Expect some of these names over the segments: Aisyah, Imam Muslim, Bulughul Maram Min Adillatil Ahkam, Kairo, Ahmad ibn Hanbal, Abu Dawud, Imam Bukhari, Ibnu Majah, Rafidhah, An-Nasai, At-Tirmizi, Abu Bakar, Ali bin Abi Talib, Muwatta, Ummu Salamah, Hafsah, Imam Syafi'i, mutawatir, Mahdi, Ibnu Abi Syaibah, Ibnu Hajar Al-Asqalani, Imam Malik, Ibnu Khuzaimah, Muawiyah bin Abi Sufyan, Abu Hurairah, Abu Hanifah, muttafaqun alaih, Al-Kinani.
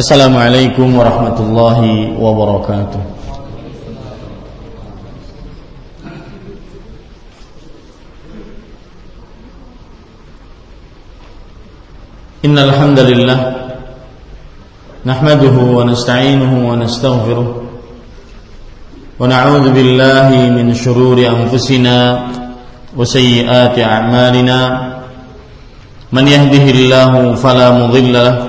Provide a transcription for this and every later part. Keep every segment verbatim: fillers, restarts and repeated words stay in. Assalamualaikum warahmatullahi wabarakatuh. Innal hamdalillah nahmaduhu wa nasta'inuhu wa nastaghfiruh wa na'udzu billahi min shururi anfusina wa sayyiati a'malina man yahdihillahu fala mudilla lahu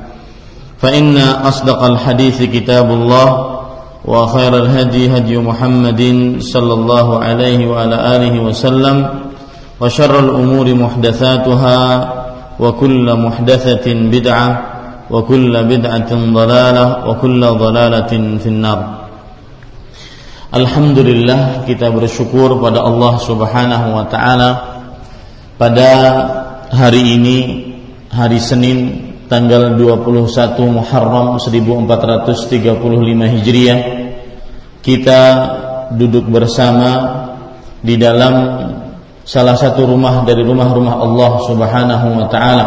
فإن أصدق الحديث كتاب الله وخير الهدي هدي محمد صلى الله عليه وعلى آله وسلم وشر الأمور محدثاتها وكل محدثة بدعة وكل بدعة ضلالة وكل ضلالة في النار. Alhamdulillah, kita bersyukur pada Allah Subhanahu wa taala pada hari ini, hari Senin tanggal dua puluh satu Muharram seribu empat ratus tiga puluh lima Hijriah, kita duduk bersama di dalam salah satu rumah dari rumah-rumah Allah Subhanahu wa taala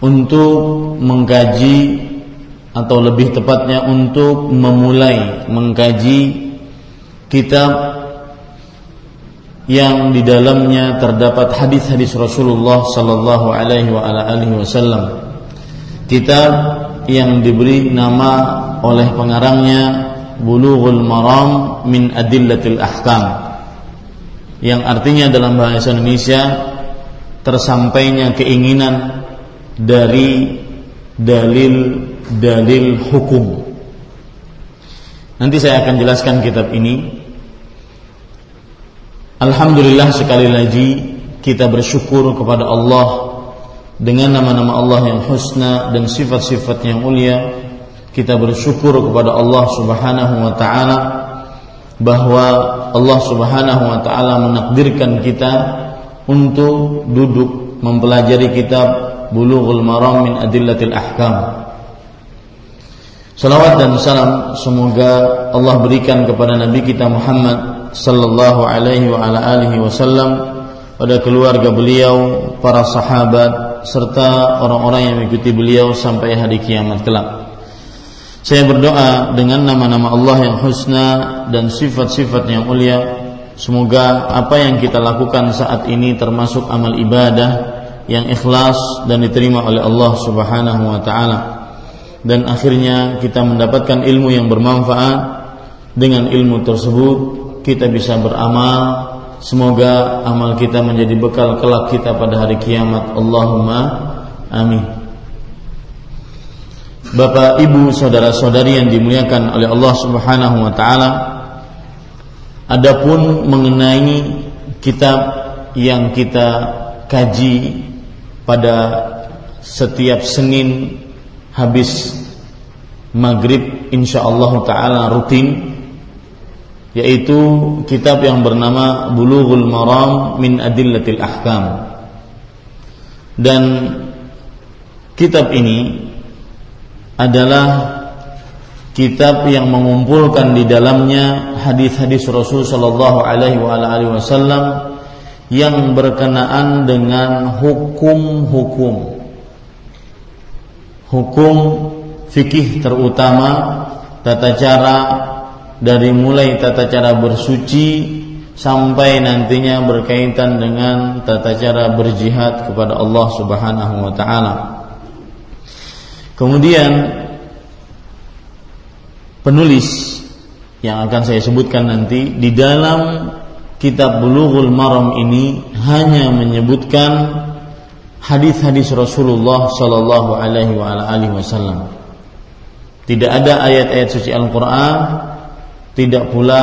untuk mengkaji, atau lebih tepatnya untuk memulai mengkaji kitab yang di dalamnya terdapat hadis-hadis Rasulullah sallallahu alaihi wa ala alihi wasallam. Kitab yang diberi nama oleh pengarangnya Bulughul Maram Min Adillatil Ahkam, yang artinya dalam bahasa Indonesia, tersampainya keinginan dari dalil-dalil hukum. Nanti saya akan jelaskan kitab ini. Alhamdulillah, sekali lagi kita bersyukur kepada Allah dengan nama-nama Allah yang husna dan sifat-sifat yang mulia. Kita bersyukur kepada Allah Subhanahu wa taala bahwa Allah Subhanahu wa taala menakdirkan kita untuk duduk mempelajari kitab Bulughul Maram Min Adillatil Ahkam. Salawat dan salam semoga Allah berikan kepada Nabi kita Muhammad sallallahu alaihi wa ala alihi wasallam, pada keluarga beliau, para sahabat, serta orang-orang yang mengikuti beliau sampai hari kiamat kelak. Saya berdoa dengan nama-nama Allah yang husna dan sifat-sifat yang mulia, semoga apa yang kita lakukan saat ini termasuk amal ibadah yang ikhlas dan diterima oleh Allah Subhanahu wa taala, dan akhirnya kita mendapatkan ilmu yang bermanfaat. Dengan ilmu tersebut kita bisa beramal. Semoga amal kita menjadi bekal kelak kita pada hari kiamat. Allahumma amin. Bapak, ibu, saudara-saudari yang dimuliakan oleh Allah Subhanahu wa taala, adapun mengenai kitab yang kita kaji pada setiap Senin habis maghrib insyaallah taala rutin, yaitu kitab yang bernama Bulughul Maram Min Adillatil Ahkam. Dan kitab ini adalah kitab yang mengumpulkan di dalamnya hadis-hadis Rasul sallallahu alaihi wa alihi wasallam yang berkenaan dengan hukum-hukum. Hukum fikih, terutama tata cara, dari mulai tata cara bersuci sampai nantinya berkaitan dengan tata cara berjihad kepada Allah Subhanahu wa taala. Kemudian penulis yang akan saya sebutkan nanti di dalam kitab Bulughul Maram ini hanya menyebutkan hadis-hadis Rasulullah sallallahu alaihi wasallam. Tidak ada ayat-ayat suci Al-Qur'an, tidak pula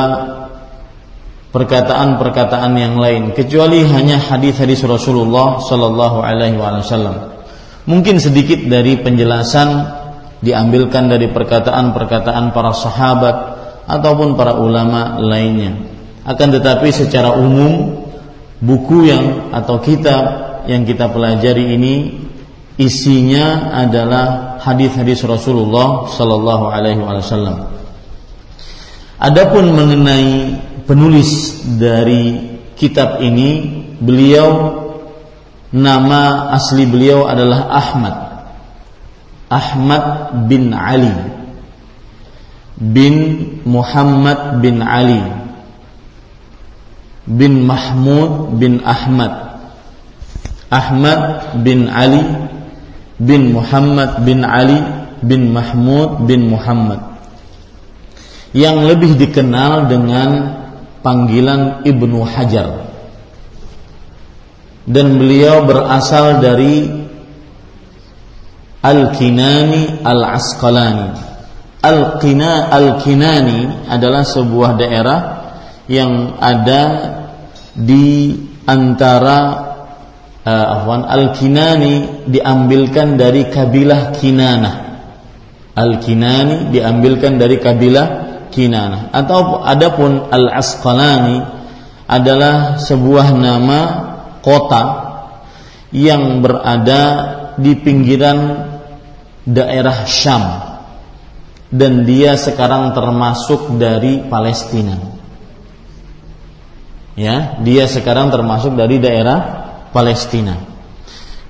perkataan-perkataan yang lain kecuali hanya hadis-hadis Rasulullah sallallahu alaihi wasallam. Mungkin sedikit dari penjelasan diambilkan dari perkataan-perkataan para sahabat ataupun para ulama lainnya. Akan tetapi secara umum buku yang atau kitab yang kita pelajari ini isinya adalah hadis-hadis Rasulullah sallallahu alaihi wasallam. Adapun mengenai penulis dari kitab ini, beliau nama asli beliau adalah Ahmad Ahmad bin Ali bin Muhammad bin Ali bin Mahmud bin Ahmad Ahmad bin Ali bin Muhammad bin Ali bin Mahmud bin Muhammad, yang lebih dikenal dengan panggilan Ibnu Hajar, dan beliau berasal dari Al-Kinani Al-Asqalani. Al-Kina Al-Kinani adalah sebuah daerah yang ada di antara uh, afwan Al-Kinani diambilkan dari kabilah Kinanah. Al-Kinani diambilkan dari kabilah Kinanah. Atau adapun Al-Asqalani adalah sebuah nama kota yang berada di pinggiran daerah Syam, dan dia sekarang termasuk dari Palestina. Ya, dia sekarang termasuk dari daerah Palestina.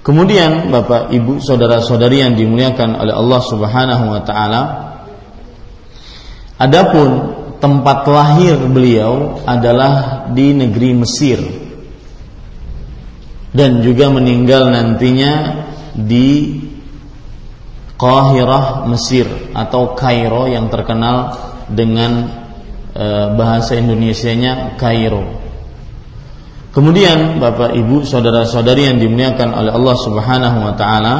Kemudian Bapak, Ibu, saudara-saudari yang dimuliakan oleh Allah Subhanahu wa taala, adapun tempat lahir beliau adalah di negeri Mesir, dan juga meninggal nantinya di Qahirah Mesir atau Kairo yang terkenal dengan e, bahasa Indonesianya Kairo. Kemudian Bapak, Ibu, saudara-saudari yang dimuliakan oleh Allah Subhanahu wa taala,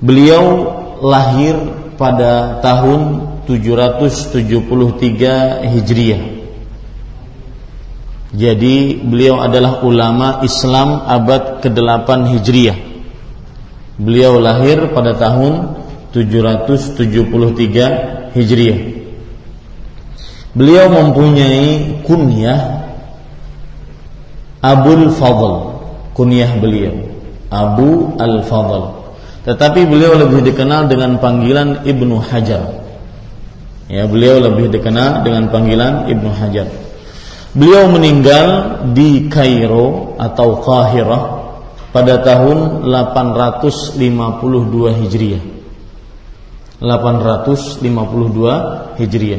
beliau lahir pada tahun tujuh ratus tujuh puluh tiga Hijriah. Jadi beliau adalah ulama Islam abad kedelapan Hijriah. Beliau lahir pada tahun tujuh ratus tujuh puluh tiga Hijriah. Beliau mempunyai kunyah Abul Fadl, kunyah beliau Abu Al-Fadl. Tetapi beliau lebih dikenal dengan panggilan Ibnu Hajar. Ya, beliau lebih dikenal dengan panggilan Ibnu Hajar. Beliau meninggal di Kairo atau Qahirah pada tahun delapan ratus lima puluh dua Hijriah. delapan ratus lima puluh dua Hijriah.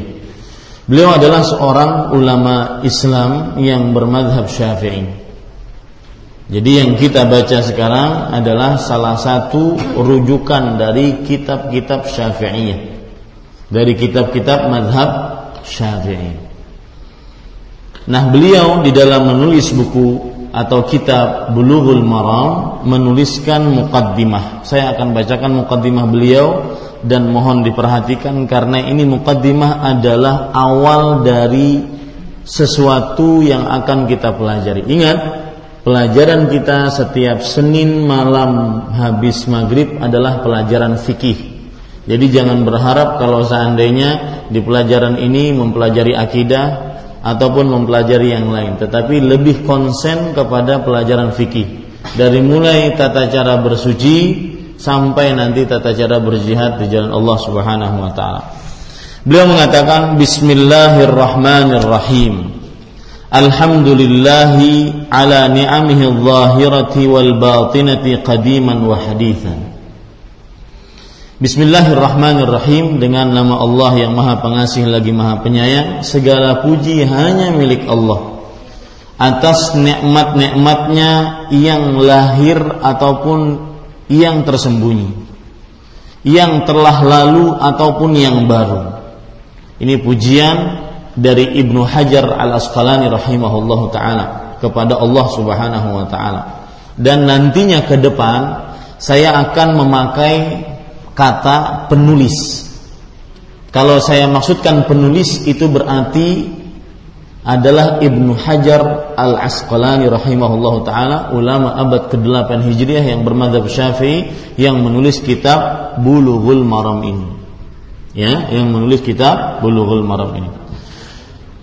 Beliau adalah seorang ulama Islam yang bermadzhab Syafi'i. Jadi yang kita baca sekarang adalah salah satu rujukan dari kitab-kitab Syafi'iyah, dari kitab-kitab mazhab Syafi'i. Nah, beliau di dalam menulis buku atau kitab Bulughul Maram menuliskan muqaddimah. Saya akan bacakan muqaddimah beliau dan mohon diperhatikan karena ini muqaddimah adalah awal dari sesuatu yang akan kita pelajari. Ingat, pelajaran kita setiap Senin malam habis maghrib adalah pelajaran fikih. Jadi jangan berharap kalau seandainya di pelajaran ini mempelajari akidah ataupun mempelajari yang lain, tetapi lebih konsen kepada pelajaran fikih, dari mulai tata cara bersuci sampai nanti tata cara berjihad di jalan Allah Subhanahu wa taala. Beliau mengatakan bismillahirrahmanirrahim. Alhamdulillahi ala ni'amihi adh-dhahirati wal batinati qadiman wa haditsan. Bismillahirrahmanirrahim, dengan nama Allah yang Maha Pengasih lagi Maha Penyayang. Segala puji hanya milik Allah atas nikmat-nikmatnya yang lahir ataupun yang tersembunyi, yang telah lalu ataupun yang baru. Ini pujian dari Ibnu Hajar Al-Asqalani rahimahullahu ta'ala kepada Allah subhanahu wa ta'ala. Dan nantinya ke depan saya akan memakai kata penulis. Kalau saya maksudkan penulis, itu berarti adalah Ibnu Hajar Al-Asqalani rahimahullahu ta'ala, ulama abad kedelapan Hijriah yang bermadzhab Syafi'i, yang menulis kitab Bulughul Maram ini. Ya, yang menulis kitab Bulughul Maram ini.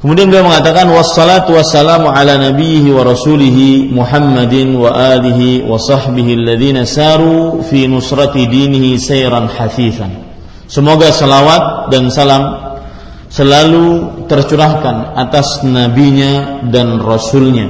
Kemudian beliau mengatakan, wassalatu wassalamu ala nabiyhi wa rasulihi Muhammadin wa alihi wa sahbihi alladhina saru fi nusrati dinihi sayran hafifan. Semoga salawat dan salam selalu tercurahkan atas nabinya dan rasulnya,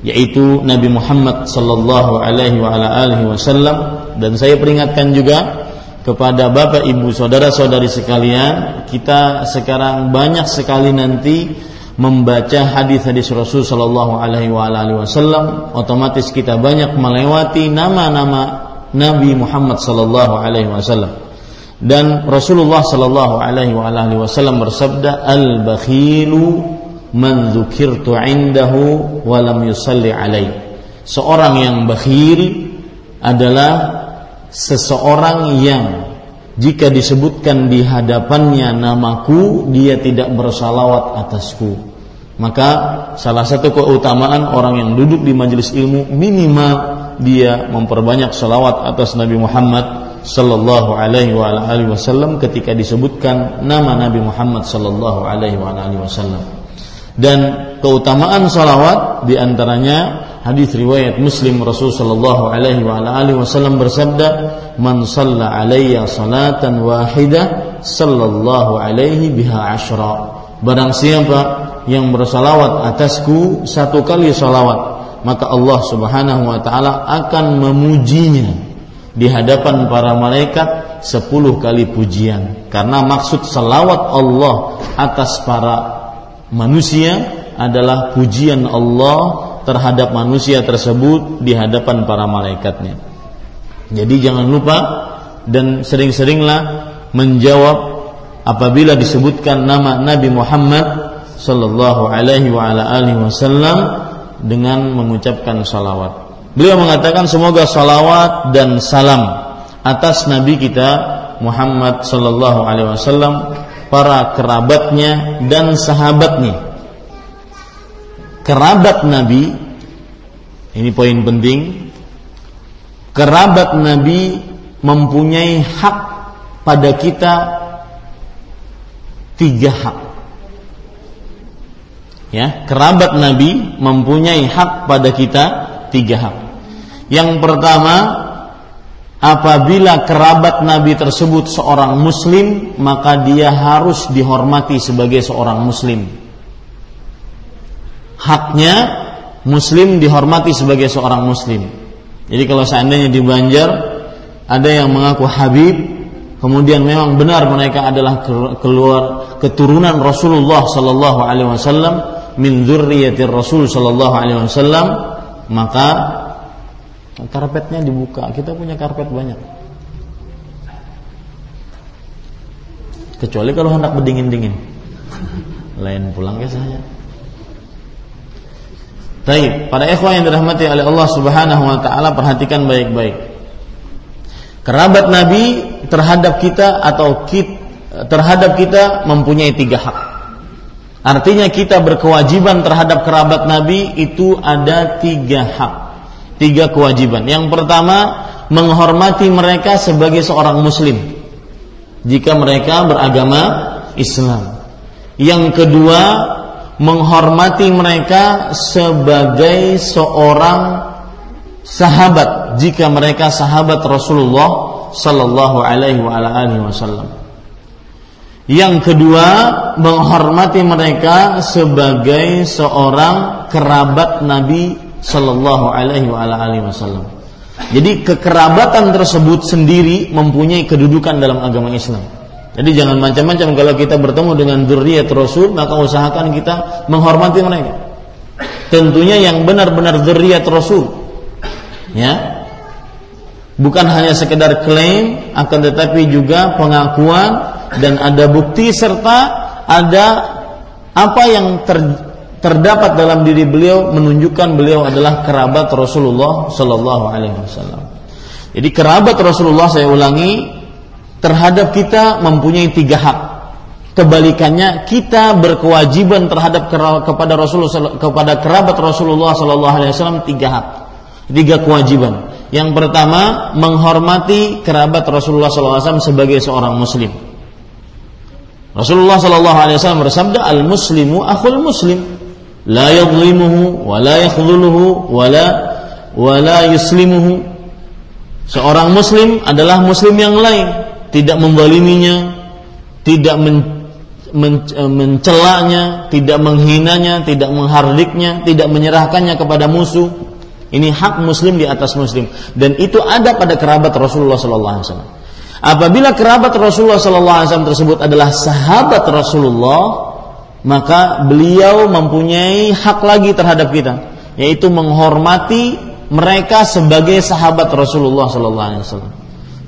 yaitu Nabi Muhammad sallallahu alaihi wa ala alihi wasallam. Dan saya peringatkan juga kepada bapak ibu saudara-saudari sekalian, kita sekarang banyak sekali nanti membaca hadis-hadis Rasul sallallahu alaihi wa ala alihi wasallam, otomatis kita banyak melewati nama-nama Nabi Muhammad sallallahu alaihi wasallam. Dan Rasulullah sallallahu alaihi wa alihi wasallam bersabda, al-bakhilu man dzukirtu 'indahu wa lam yusalli 'alai. Seorang yang bakhil adalah seseorang yang jika disebutkan di hadapannya namaku, dia tidak bersalawat atasku. Maka salah satu keutamaan orang yang duduk di majelis ilmu, minimal dia memperbanyak salawat atas Nabi Muhammad sallallahu alaihi wa alihi wasallam ketika disebutkan nama Nabi Muhammad sallallahu alaihi wa alihi wasallam. Dan keutamaan salawat diantaranya hadis riwayat Muslim, Rasul sallallahu alaihi wa alihi wasallam bersabda, man shalla alayya salatan wahidah sallallahu alaihi biha asyra. Barang siapa yang bersalawat atasku satu kali salawat, maka Allah subhanahu wa ta'ala akan memujinya di hadapan para malaikat sepuluh kali pujian. Karena maksud selawat Allah atas para manusia adalah pujian Allah terhadap manusia tersebut di hadapan para malaikatnya. Jadi jangan lupa dan sering-seringlah menjawab apabila disebutkan nama Nabi Muhammad sallallahu alaihi wa ala alihi wasallam dengan mengucapkan salawat. Beliau mengatakan, semoga salawat dan salam atas Nabi kita Muhammad sallallahu alaihi wasallam, para kerabatnya dan sahabatnya. Kerabat Nabi, ini poin penting. Kerabat Nabi mempunyai hak pada kita, tiga hak. Ya, kerabat Nabi mempunyai hak pada kita tiga hak. Yang pertama, apabila kerabat Nabi tersebut seorang muslim, maka dia harus dihormati sebagai seorang muslim. Haknya muslim dihormati sebagai seorang muslim. Jadi kalau seandainya di Banjar ada yang mengaku Habib, kemudian memang benar mereka adalah keluar keturunan Rasulullah sallallahu alaihi wasallam, min dzurriyyatir Rasul sallallahu alaihi wasallam, maka karpetnya dibuka. Kita punya karpet banyak, kecuali kalau hendak berdingin-dingin, lain pulang ke saya. Baik, para ikhwan yang dirahmati oleh Allah subhanahu wa ta'ala, perhatikan baik-baik. Kerabat Nabi terhadap kita atau kita, terhadap kita mempunyai tiga hak. Artinya kita berkewajiban terhadap kerabat Nabi itu ada tiga hak, tiga kewajiban. Yang pertama, menghormati mereka sebagai seorang muslim jika mereka beragama Islam. Yang kedua, menghormati mereka sebagai seorang sahabat jika mereka sahabat Rasulullah sallallahu alaihi wa alihi wasallam. Yang kedua, menghormati mereka sebagai seorang kerabat Nabi sallallahu alaihi wa alihi wasallam. Jadi kekerabatan tersebut sendiri mempunyai kedudukan dalam agama Islam. Jadi jangan macam-macam kalau kita bertemu dengan dzurriyyah Rasul, maka usahakan kita menghormati mereka. Tentunya yang benar-benar dzurriyyah Rasul. Ya. Bukan hanya sekedar klaim, akan tetapi juga pengakuan dan ada bukti serta ada apa yang ter, terdapat dalam diri beliau menunjukkan beliau adalah kerabat Rasulullah Sallallahu Alaihi Wasallam. Jadi kerabat Rasulullah, saya ulangi, terhadap kita mempunyai tiga hak. Kebalikannya, kita berkewajiban terhadap kepada Rasulullah, kepada kerabat Rasulullah Sallallahu Alaihi Wasallam tiga hak, tiga kewajiban. Yang pertama, menghormati kerabat Rasulullah Sallallahu Alaihi Wasallam sebagai seorang Muslim. Rasulullah Sallallahu Alaihi Wasallam bersabda, Al Muslimu akhul Muslim, la yadlimuhu, wa la yakhluluhu, wa la, wa la yuslimuhu. Seorang Muslim adalah Muslim yang lain, tidak membaliminya, tidak men mencelanya, tidak menghinanya, tidak menghardiknya, tidak menyerahkannya kepada musuh. Ini hak Muslim di atas Muslim, dan itu ada pada kerabat Rasulullah Sallallahu Alaihi Wasallam. Apabila kerabat Rasulullah Sallallahu Alaihi Wasallam tersebut adalah sahabat Rasulullah, maka beliau mempunyai hak lagi terhadap kita, yaitu menghormati mereka sebagai sahabat Rasulullah Sallallahu Alaihi Wasallam.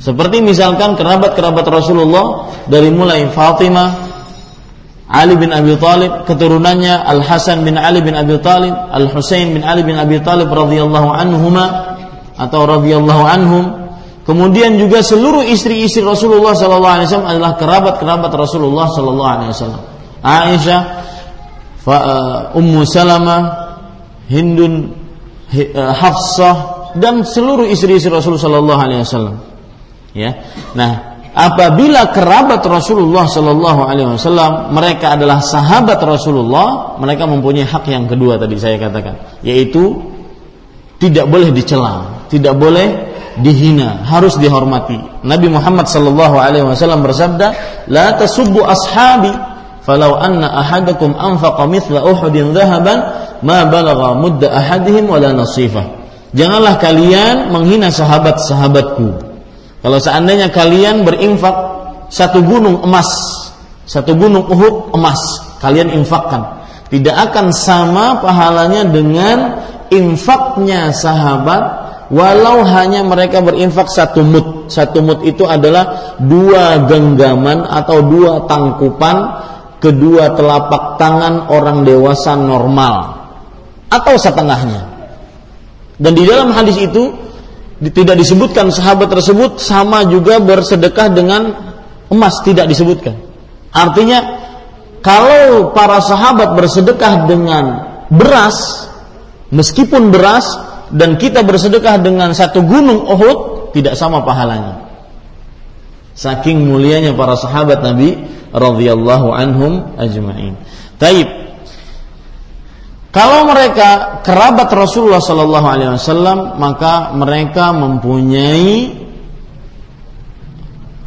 Seperti misalkan kerabat-kerabat Rasulullah dari mulai Fatimah, Ali bin Abi Talib, keturunannya Al-Hasan bin Ali bin Abi Talib, Al-Husain bin Ali bin Abi Talib radhiyallahu anhuma atau radhiyallahu anhum. Kemudian juga seluruh istri-istri Rasulullah sallallahu alaihi wasallam adalah kerabat-kerabat Rasulullah sallallahu alaihi wasallam. Aisyah, Ummu Salamah, Hindun, Hafsah, dan seluruh istri-istri Rasulullah sallallahu alaihi wasallam. Ya. Nah, apabila kerabat Rasulullah Sallallahu Alaihi Wasallam mereka adalah sahabat Rasulullah, mereka mempunyai hak yang kedua tadi saya katakan, yaitu tidak boleh dicela, tidak boleh dihina, harus dihormati. Nabi Muhammad Sallallahu Alaihi Wasallam bersabda, "La tasubbu ashabi, falau anna ahadakum anfaqa mithla uhudin dhahaban, ma balagha mudda ahadihim wala nasifah." Janganlah kalian menghina sahabat-sahabatku. Kalau seandainya kalian berinfak satu gunung emas, satu gunung Uhud emas, kalian infakkan, tidak akan sama pahalanya dengan infaknya sahabat, walau hanya mereka berinfak satu mud. Satu mud itu adalah dua genggaman atau dua tangkupan kedua telapak tangan orang dewasa normal, atau setengahnya. Dan di dalam hadis itu tidak disebutkan sahabat tersebut sama juga bersedekah dengan emas, tidak disebutkan. Artinya, kalau para sahabat bersedekah dengan beras, meskipun beras, dan kita bersedekah dengan satu gunung Uhud, tidak sama pahalanya. Saking mulianya para sahabat Nabi radhiyallahu anhum ajma'in. Taib. Kalau mereka kerabat Rasulullah Sallallahu Alaihi Wasallam, maka mereka mempunyai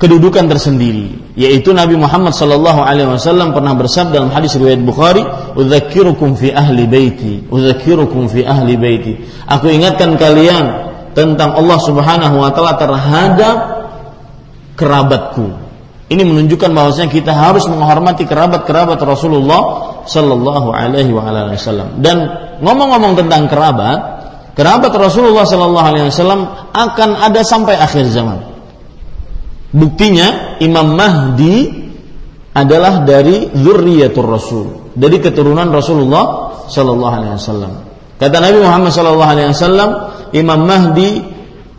kedudukan tersendiri. Yaitu Nabi Muhammad Sallallahu Alaihi Wasallam pernah bersabda dalam hadis riwayat Bukhari, "Udzakirukum fi ahli baiti, udzakirukum fi ahli baiti." Aku ingatkan kalian tentang Allah Subhanahu Wa Taala terhadap kerabatku. Ini menunjukkan bahwasanya kita harus menghormati kerabat-kerabat Rasulullah Sallallahu alaihi wa alaihi wasallam. Dan ngomong-ngomong tentang kerabat, kerabat Rasulullah Sallallahu alaihi wasallam akan ada sampai akhir zaman. Buktinya Imam Mahdi adalah dari dzurriyyatur Rasul, dari keturunan Rasulullah Sallallahu alaihi wasallam. Kata Nabi Muhammad Sallallahu alaihi wasallam, Imam Mahdi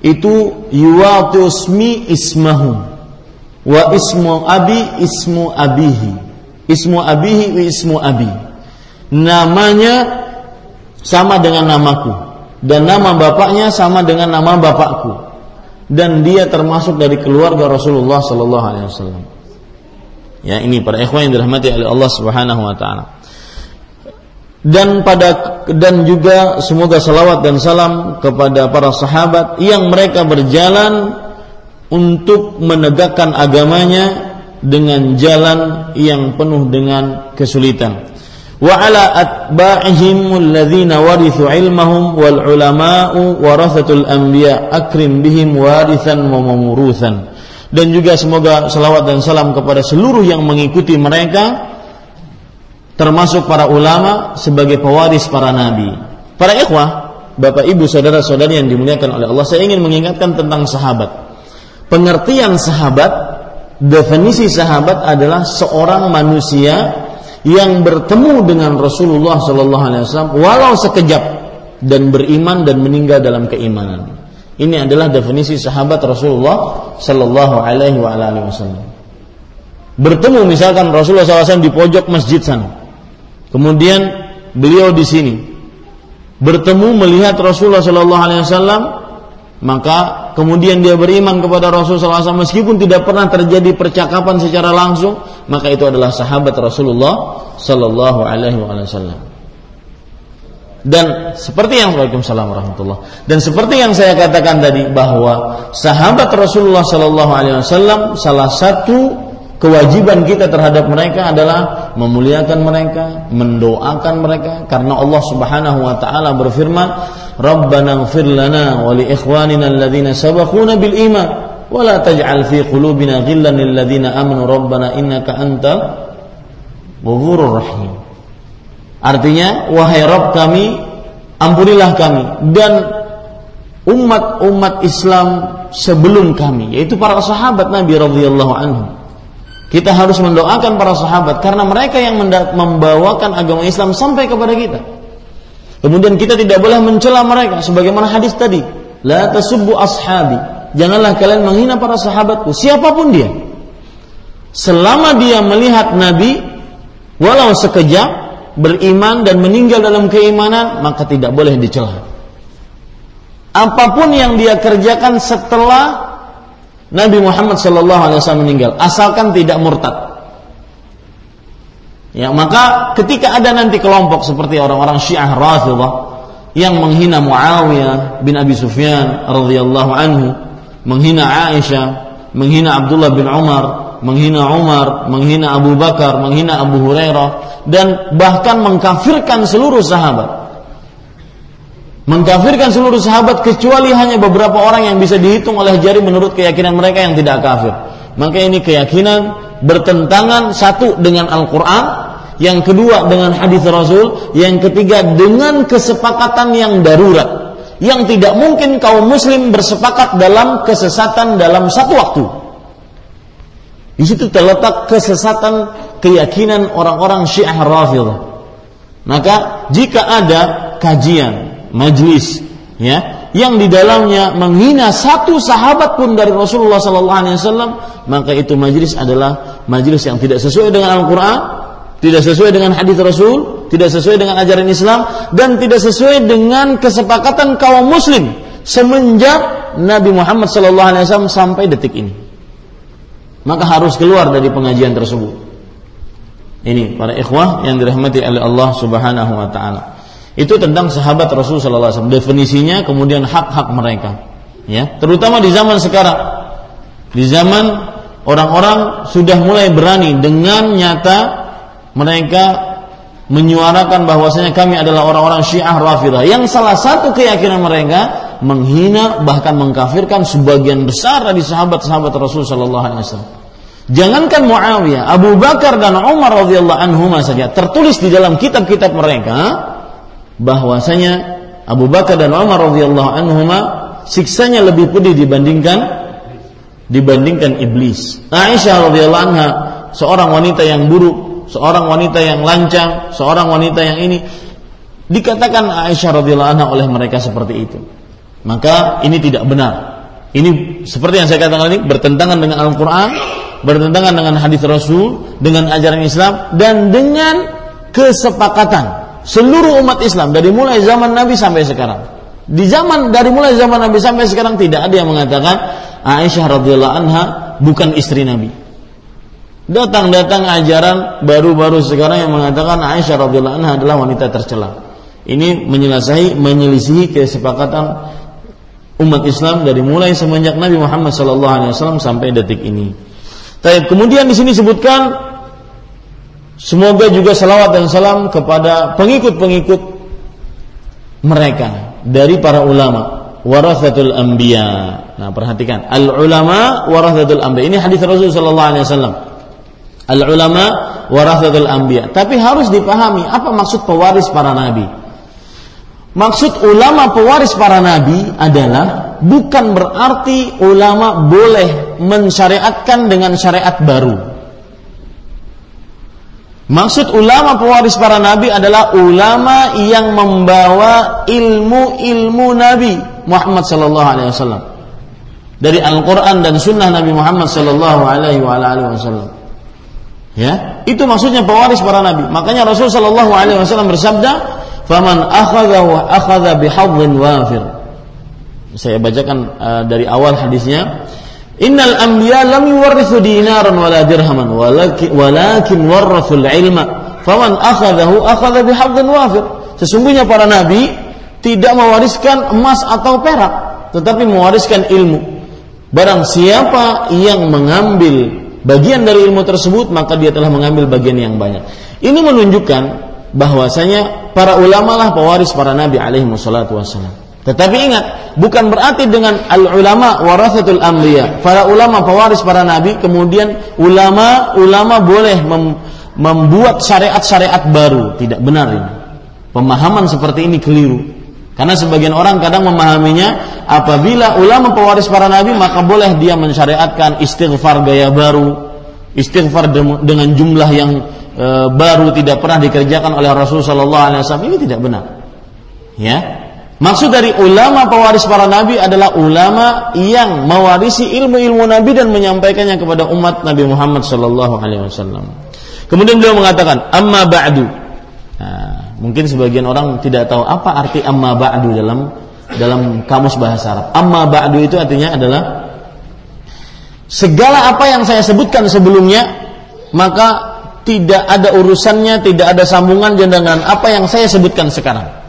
itu yuwatu ismi ismahu wa ismu abi ismu abihi. Ismu abihi wa ismu abi. Namanya sama dengan namaku, dan nama bapaknya sama dengan nama bapakku, dan dia termasuk dari keluarga Rasulullah Sallallahu Alaihi Wasallam. Ya, ini para ikhwan yang dirahmati oleh Allah Subhanahu Wa Taala. Dan pada dan juga semoga salawat dan salam kepada para sahabat yang mereka berjalan untuk menegakkan agamanya dengan jalan yang penuh dengan kesulitan. Wa ala atba'ihim alladzina warithu ilmahum wal ulama'u warathatul anbiya akrim bihim warithan wa mamuruthan. Dan juga semoga selawat dan salam kepada seluruh yang mengikuti mereka, termasuk para ulama sebagai pewaris para nabi. Para ikhwah, bapak ibu saudara-saudari yang dimuliakan oleh Allah, saya ingin mengingatkan tentang sahabat. Pengertian sahabat, definisi sahabat adalah seorang manusia yang bertemu dengan Rasulullah sallallahu alaihi wasallam walau sekejap dan beriman dan meninggal dalam keimanan. Ini adalah definisi sahabat Rasulullah sallallahu alaihi wasallam. Bertemu misalkan Rasulullah sallallahu alaihi wasallam di pojok masjid sana. Kemudian beliau di sini. Bertemu melihat Rasulullah sallallahu alaihi wasallam, maka kemudian dia beriman kepada Rasulullah sallallahu alaihi wasallam meskipun tidak pernah terjadi percakapan secara langsung, maka itu adalah sahabat Rasulullah sallallahu alaihi wasallam. Dan seperti yang Waalaikumsalam warahmatullahi. Dan seperti yang saya katakan tadi bahwa sahabat Rasulullah sallallahu alaihi wasallam salah satu kewajiban kita terhadap mereka adalah memuliakan mereka, mendoakan mereka, karena Allah Subhanahu wa taala berfirman, "Rabbana ighfir lana wa li ikhwanina alladziina sabaquna bil iman wa la taj'al fi qulubina ghillan lil ladziina amanu rabbana innaka antal ghafurur rahim." Artinya, wahai Rabb kami, ampunilah kami dan umat-umat Islam sebelum kami, yaitu para sahabat Nabi radhiyallahu anhu. Kita harus mendoakan para sahabat karena mereka yang membawakan agama Islam sampai kepada kita. Kemudian kita tidak boleh mencela mereka sebagaimana hadis tadi, la tasubbu ashabi. Janganlah kalian menghina para sahabatku, siapapun dia. Selama dia melihat Nabi walau sekejap, beriman dan meninggal dalam keimanan, maka tidak boleh dicela. Apapun yang dia kerjakan setelah Nabi Muhammad sallallahu alaihi wasallam meninggal, asalkan tidak murtad. Ya, maka ketika ada nanti kelompok seperti orang-orang Syiah Rafidhah yang menghina Muawiyah bin Abi Sufyan radhiyallahu anhu, menghina Aisyah, menghina Abdullah bin Umar, menghina Umar, menghina Abu Bakar, menghina Abu Hurairah, dan bahkan mengkafirkan seluruh sahabat. Mengkafirkan seluruh sahabat kecuali hanya beberapa orang yang bisa dihitung oleh jari menurut keyakinan mereka yang tidak kafir. Maka ini keyakinan bertentangan satu dengan Al-Quran, yang kedua dengan hadis Rasul, yang ketiga dengan kesepakatan yang darurat, yang tidak mungkin kaum muslim bersepakat dalam kesesatan dalam satu waktu. Di situ terletak kesesatan keyakinan orang-orang Syiah Rafidhah. Maka jika ada kajian, majlis, ya, yang di dalamnya menghina satu sahabat pun dari Rasulullah sallallahu alaihi wasallam, maka itu majlis adalah majlis yang tidak sesuai dengan Al-Qur'an, tidak sesuai dengan hadis Rasul, tidak sesuai dengan ajaran Islam, dan tidak sesuai dengan kesepakatan kaum muslim semenjak Nabi Muhammad sallallahu alaihi wasallam sampai detik ini. Maka harus keluar dari pengajian tersebut. Ini para ikhwah yang dirahmati oleh Allah Subhanahu wa taala. Itu tentang sahabat Rasul sallallahu alaihi wasallam, definisinya, kemudian hak-hak mereka, ya, terutama di zaman sekarang. Di zaman orang-orang sudah mulai berani dengan nyata mereka menyuarakan bahwasanya kami adalah orang-orang Syiah Rafidhah, yang salah satu keyakinan mereka menghina bahkan mengkafirkan sebagian besar dari sahabat-sahabat Rasul sallallahu alaihi wasallam. Jangankan Muawiyah, Abu Bakar dan Umar radhiyallahu anhuma saja, tertulis di dalam kitab-kitab mereka bahwasanya Abu Bakar dan Umar radhiyallahu anhuma siksanya lebih pedih dibandingkan dibandingkan iblis. Aisyah radhiyallahu anha, seorang wanita yang buruk, seorang wanita yang lancang, seorang wanita yang ini, dikatakan Aisyah radhiyallahu anha oleh mereka seperti itu. Maka ini tidak benar. Ini seperti yang saya katakan tadi, bertentangan dengan Al-Quran, bertentangan dengan hadis Rasul, dengan ajaran Islam, dan dengan kesepakatan seluruh umat Islam dari mulai zaman Nabi sampai sekarang. Di zaman dari mulai zaman Nabi sampai sekarang tidak ada yang mengatakan Aisyah radhiyallahu anha bukan istri Nabi. Datang-datang ajaran baru-baru sekarang yang mengatakan Aisyah radhiyallahu anha adalah wanita tercela. Ini menyelesaikan menyelisihi kesepakatan umat Islam dari mulai semenjak Nabi Muhammad sallallahu alaihi wasallam sampai detik ini. Baik, kemudian di sini sebutkan semoga juga salawat dan salam kepada pengikut-pengikut mereka dari para ulama, warathatul anbiya. Nah, perhatikan, al ulama warathatul anbiya. Ini hadis Rasul sallallahu alaihi wasallam. Al ulama warathatul anbiya. Tapi harus dipahami apa maksud pewaris para nabi. Maksud ulama pewaris para nabi adalah bukan berarti ulama boleh mensyariatkan dengan syariat baru. Maksud ulama pewaris para nabi adalah ulama yang membawa ilmu-ilmu Nabi Muhammad sallallahu alaihi wasallam dari Al-Qur'an dan sunnah Nabi Muhammad sallallahu alaihi wasallam. Ya, itu maksudnya pewaris para nabi. Makanya Rasul sallallahu alaihi wasallam bersabda, "Faman akhadha wa akhadha bihadhin wafir." Saya bacakan uh, dari awal hadisnya. Innal anbiya lam yuwarrithu dinaran wala dirhaman walakin walakin warrathul ilma faman akhadahu akhadha bihadhin wafir. Sesungguhnya para nabi tidak mewariskan emas atau perak, tetapi mewariskan ilmu. Barang siapa yang mengambil bagian dari ilmu tersebut, maka dia telah mengambil bagian yang banyak. Ini menunjukkan bahwasanya para ulama lah pewaris para nabi alaihi wassalatu wassalam. Tetapi ingat, bukan berarti dengan al-ulama warathatul anbiya, para ulama pewaris para nabi, kemudian ulama-ulama boleh mem- membuat syariat-syariat baru. Tidak benar ini. Pemahaman seperti ini keliru. Karena sebagian orang kadang memahaminya, apabila ulama pewaris para nabi, maka boleh dia mensyariatkan istighfar gaya baru, istighfar de- dengan jumlah yang e, baru, tidak pernah dikerjakan oleh Rasulullah shallallahu alaihi wasallam. Ini tidak benar. Ya. Maksud dari ulama pewaris para nabi adalah ulama yang mewarisi ilmu-ilmu nabi dan menyampaikannya kepada umat Nabi Muhammad sallallahu alaihi wasallam. Kemudian beliau mengatakan, "Amma ba'du." Nah, mungkin sebagian orang tidak tahu apa arti amma ba'du dalam dalam kamus bahasa Arab. Amma ba'du itu artinya adalah segala apa yang saya sebutkan sebelumnya, maka tidak ada urusannya, tidak ada sambungan dengan apa yang saya sebutkan sekarang.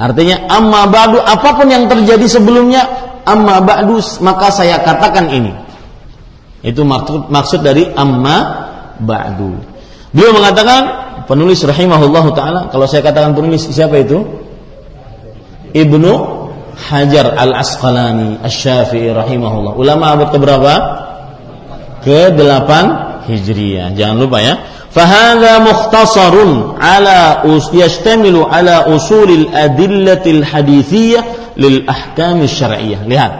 Artinya amma ba'du, apapun yang terjadi sebelumnya, amma ba'du, maka saya katakan ini. Itu maksud, maksud dari amma ba'du. Beliau mengatakan, penulis rahimahullahu ta'ala, kalau saya katakan penulis siapa itu? Ibnu Hajar Al-Asqalani Asy-Syafi'i rahimahullah. Ulama abad keberapa? kedelapan Hijriah. Jangan lupa ya. Fahada mukhtasarun ala us yastamilu ala usulil adillatil hadithiyah lil ahkamis syar'iyyah. Lihat,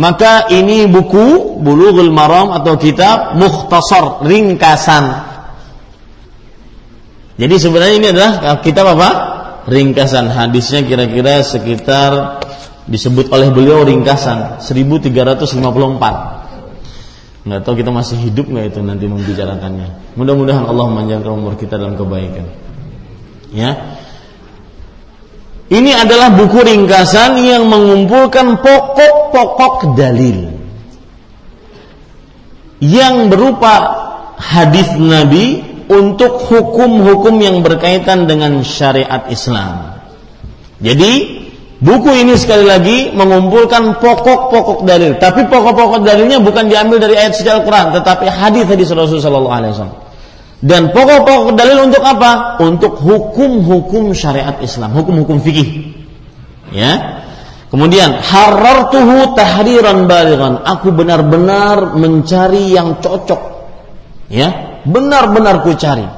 maka ini buku Bulughul Maram atau kitab mukhtasar, ringkasan. Jadi sebenarnya ini adalah kitab apa? Ringkasan. Hadisnya kira-kira sekitar, disebut oleh beliau ringkasan, seribu tiga ratus lima puluh empat. Nggak tahu kita masih hidup nggak itu nanti membicarakannya. Mudah-mudahan Allah memanjangkan umur kita dalam kebaikan. Ya, ini adalah buku ringkasan yang mengumpulkan pokok-pokok dalil yang berupa hadis Nabi untuk hukum-hukum yang berkaitan dengan syariat Islam. Jadi buku ini sekali lagi mengumpulkan pokok-pokok dalil, tapi pokok-pokok dalilnya bukan diambil dari ayat suci Al-Quran, tetapi hadis-hadis Rasulullah shallallahu alaihi wasallam. Dan pokok-pokok dalil untuk apa? Untuk hukum-hukum syariat Islam, hukum-hukum fikih. Ya. Kemudian harartuhu tahriran balighan. Aku benar-benar mencari yang cocok. Ya, benar-benar ku cari.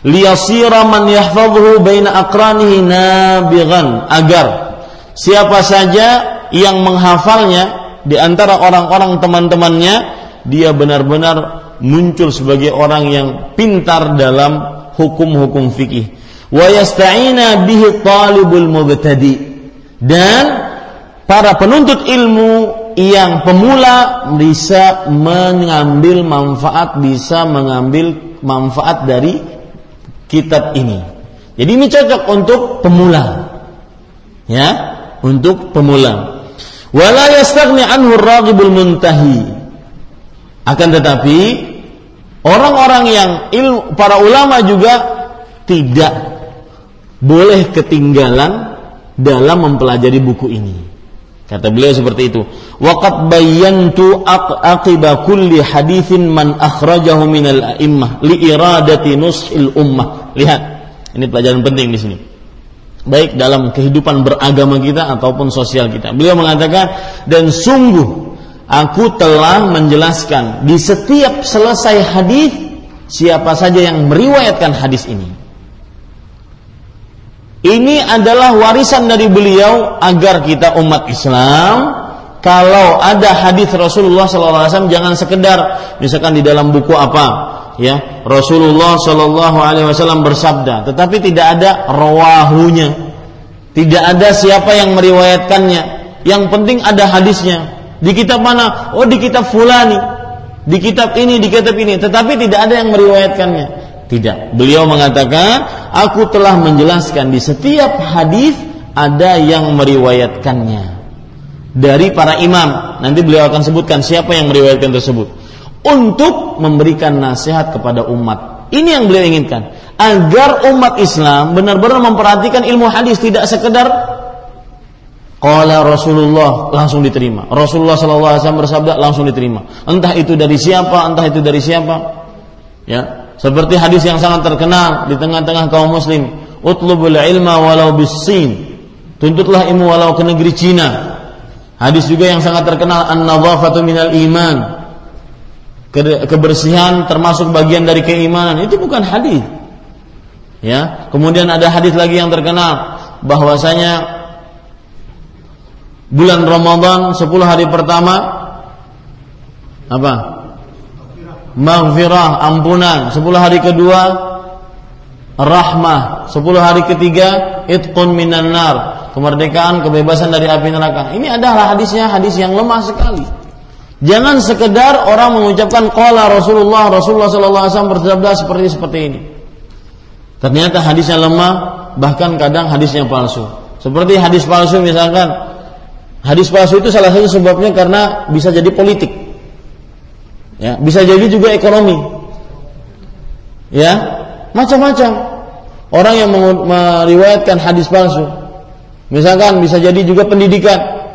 Liyasira man yahfadhuhu baina aqranihi nabighan, agar siapa saja yang menghafalnya di antara orang-orang teman-temannya, dia benar-benar muncul sebagai orang yang pintar dalam hukum-hukum fikih. Wa yasta'ina bihi talibul mubtadi, dan para penuntut ilmu yang pemula bisa mengambil manfaat, bisa mengambil manfaat dari kitab ini. Jadi ini cocok untuk pemula. Ya, untuk pemula. Wala yastaghni anhu ar-raghibul muntahi. Akan tetapi orang-orang yang ilmu, para ulama juga tidak boleh ketinggalan dalam mempelajari buku ini. Kata beliau seperti itu. Wa qad bayyantu aqiba kulli haditsin man akhrajahu minal a'immah li iradati nushil ummah. Lihat, ini pelajaran penting di sini, baik dalam kehidupan beragama kita ataupun sosial kita. Beliau mengatakan, dan sungguh aku telah menjelaskan di setiap selesai hadis siapa saja yang meriwayatkan hadis ini. Ini adalah warisan dari beliau agar kita umat Islam, kalau ada hadis Rasulullah sallallahu alaihi wasallam, jangan sekedar misalkan di dalam buku apa ya, Rasulullah Shallallahu Alaihi Wasallam bersabda, tetapi tidak ada rawahunya, tidak ada siapa yang meriwayatkannya. Yang penting ada hadisnya. Di kitab mana? Oh, di kitab fulani, di kitab ini, di kitab ini, tetapi tidak ada yang meriwayatkannya. Tidak. Beliau mengatakan, aku telah menjelaskan di setiap hadis ada yang meriwayatkannya dari para imam. Nanti beliau akan sebutkan siapa yang meriwayatkan tersebut, untuk memberikan nasihat kepada umat. Ini yang beliau inginkan, agar umat Islam benar-benar memperhatikan ilmu hadis, tidak sekedar qala Rasulullah langsung diterima, Rasulullah sallallahu alaihi wasallam bersabda langsung diterima, entah itu dari siapa, entah itu dari siapa. Ya, seperti hadis yang sangat terkenal di tengah-tengah kaum muslim, utlubul ilma walau bis-Sin, tuntutlah ilmu walau ke negeri Cina. Hadis juga yang sangat terkenal, an-nadhafatu minal iman, kebersihan termasuk bagian dari keimanan. Itu bukan hadis. Ya, kemudian ada hadis lagi yang terkenal, bahwasanya bulan Ramadan sepuluh hari pertama apa? Maghfirah, ampunan. sepuluh hari kedua rahmah. sepuluh hari ketiga itqun minan nar, kemerdekaan, kebebasan dari api neraka. Ini adalah hadisnya, hadis yang lemah sekali. Jangan sekedar orang mengucapkan qala Rasulullah, Rasulullah sallallahu alaihi wasallam bersabda seperti seperti ini. Ternyata hadisnya lemah, bahkan kadang hadisnya palsu. Seperti hadis palsu misalkan. Hadis palsu itu salah satu sebabnya karena bisa jadi politik. Ya, bisa jadi juga ekonomi. Ya, macam-macam. Orang yang meriwayatkan hadis palsu, misalkan bisa jadi juga pendidikan.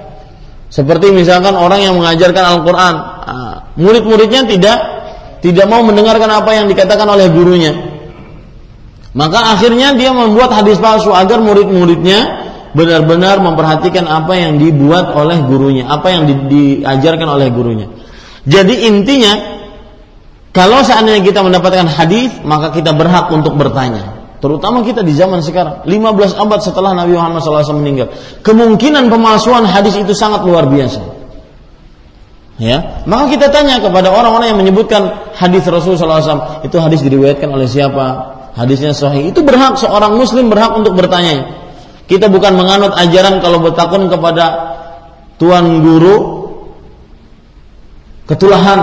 Seperti misalkan orang yang mengajarkan Al-Quran, murid-muridnya tidak tidak mau mendengarkan apa yang dikatakan oleh gurunya, maka akhirnya dia membuat hadis palsu agar murid-muridnya benar-benar memperhatikan apa yang dibuat oleh gurunya, apa yang di, diajarkan oleh gurunya. Jadi intinya, kalau seandainya kita mendapatkan hadis, maka kita berhak untuk bertanya. Terutama kita di zaman sekarang, lima belas abad setelah Nabi Muhammad shallallahu alaihi wasallam meninggal, kemungkinan pemalsuan hadis itu sangat luar biasa. Ya, maka kita tanya kepada orang-orang yang menyebutkan hadis Rasul shallallahu alaihi wasallam, itu hadis diriwayatkan oleh siapa, hadisnya sahih. Itu berhak, seorang muslim berhak untuk bertanya. Kita bukan menganut ajaran kalau bertakun kepada tuan guru ketulahan.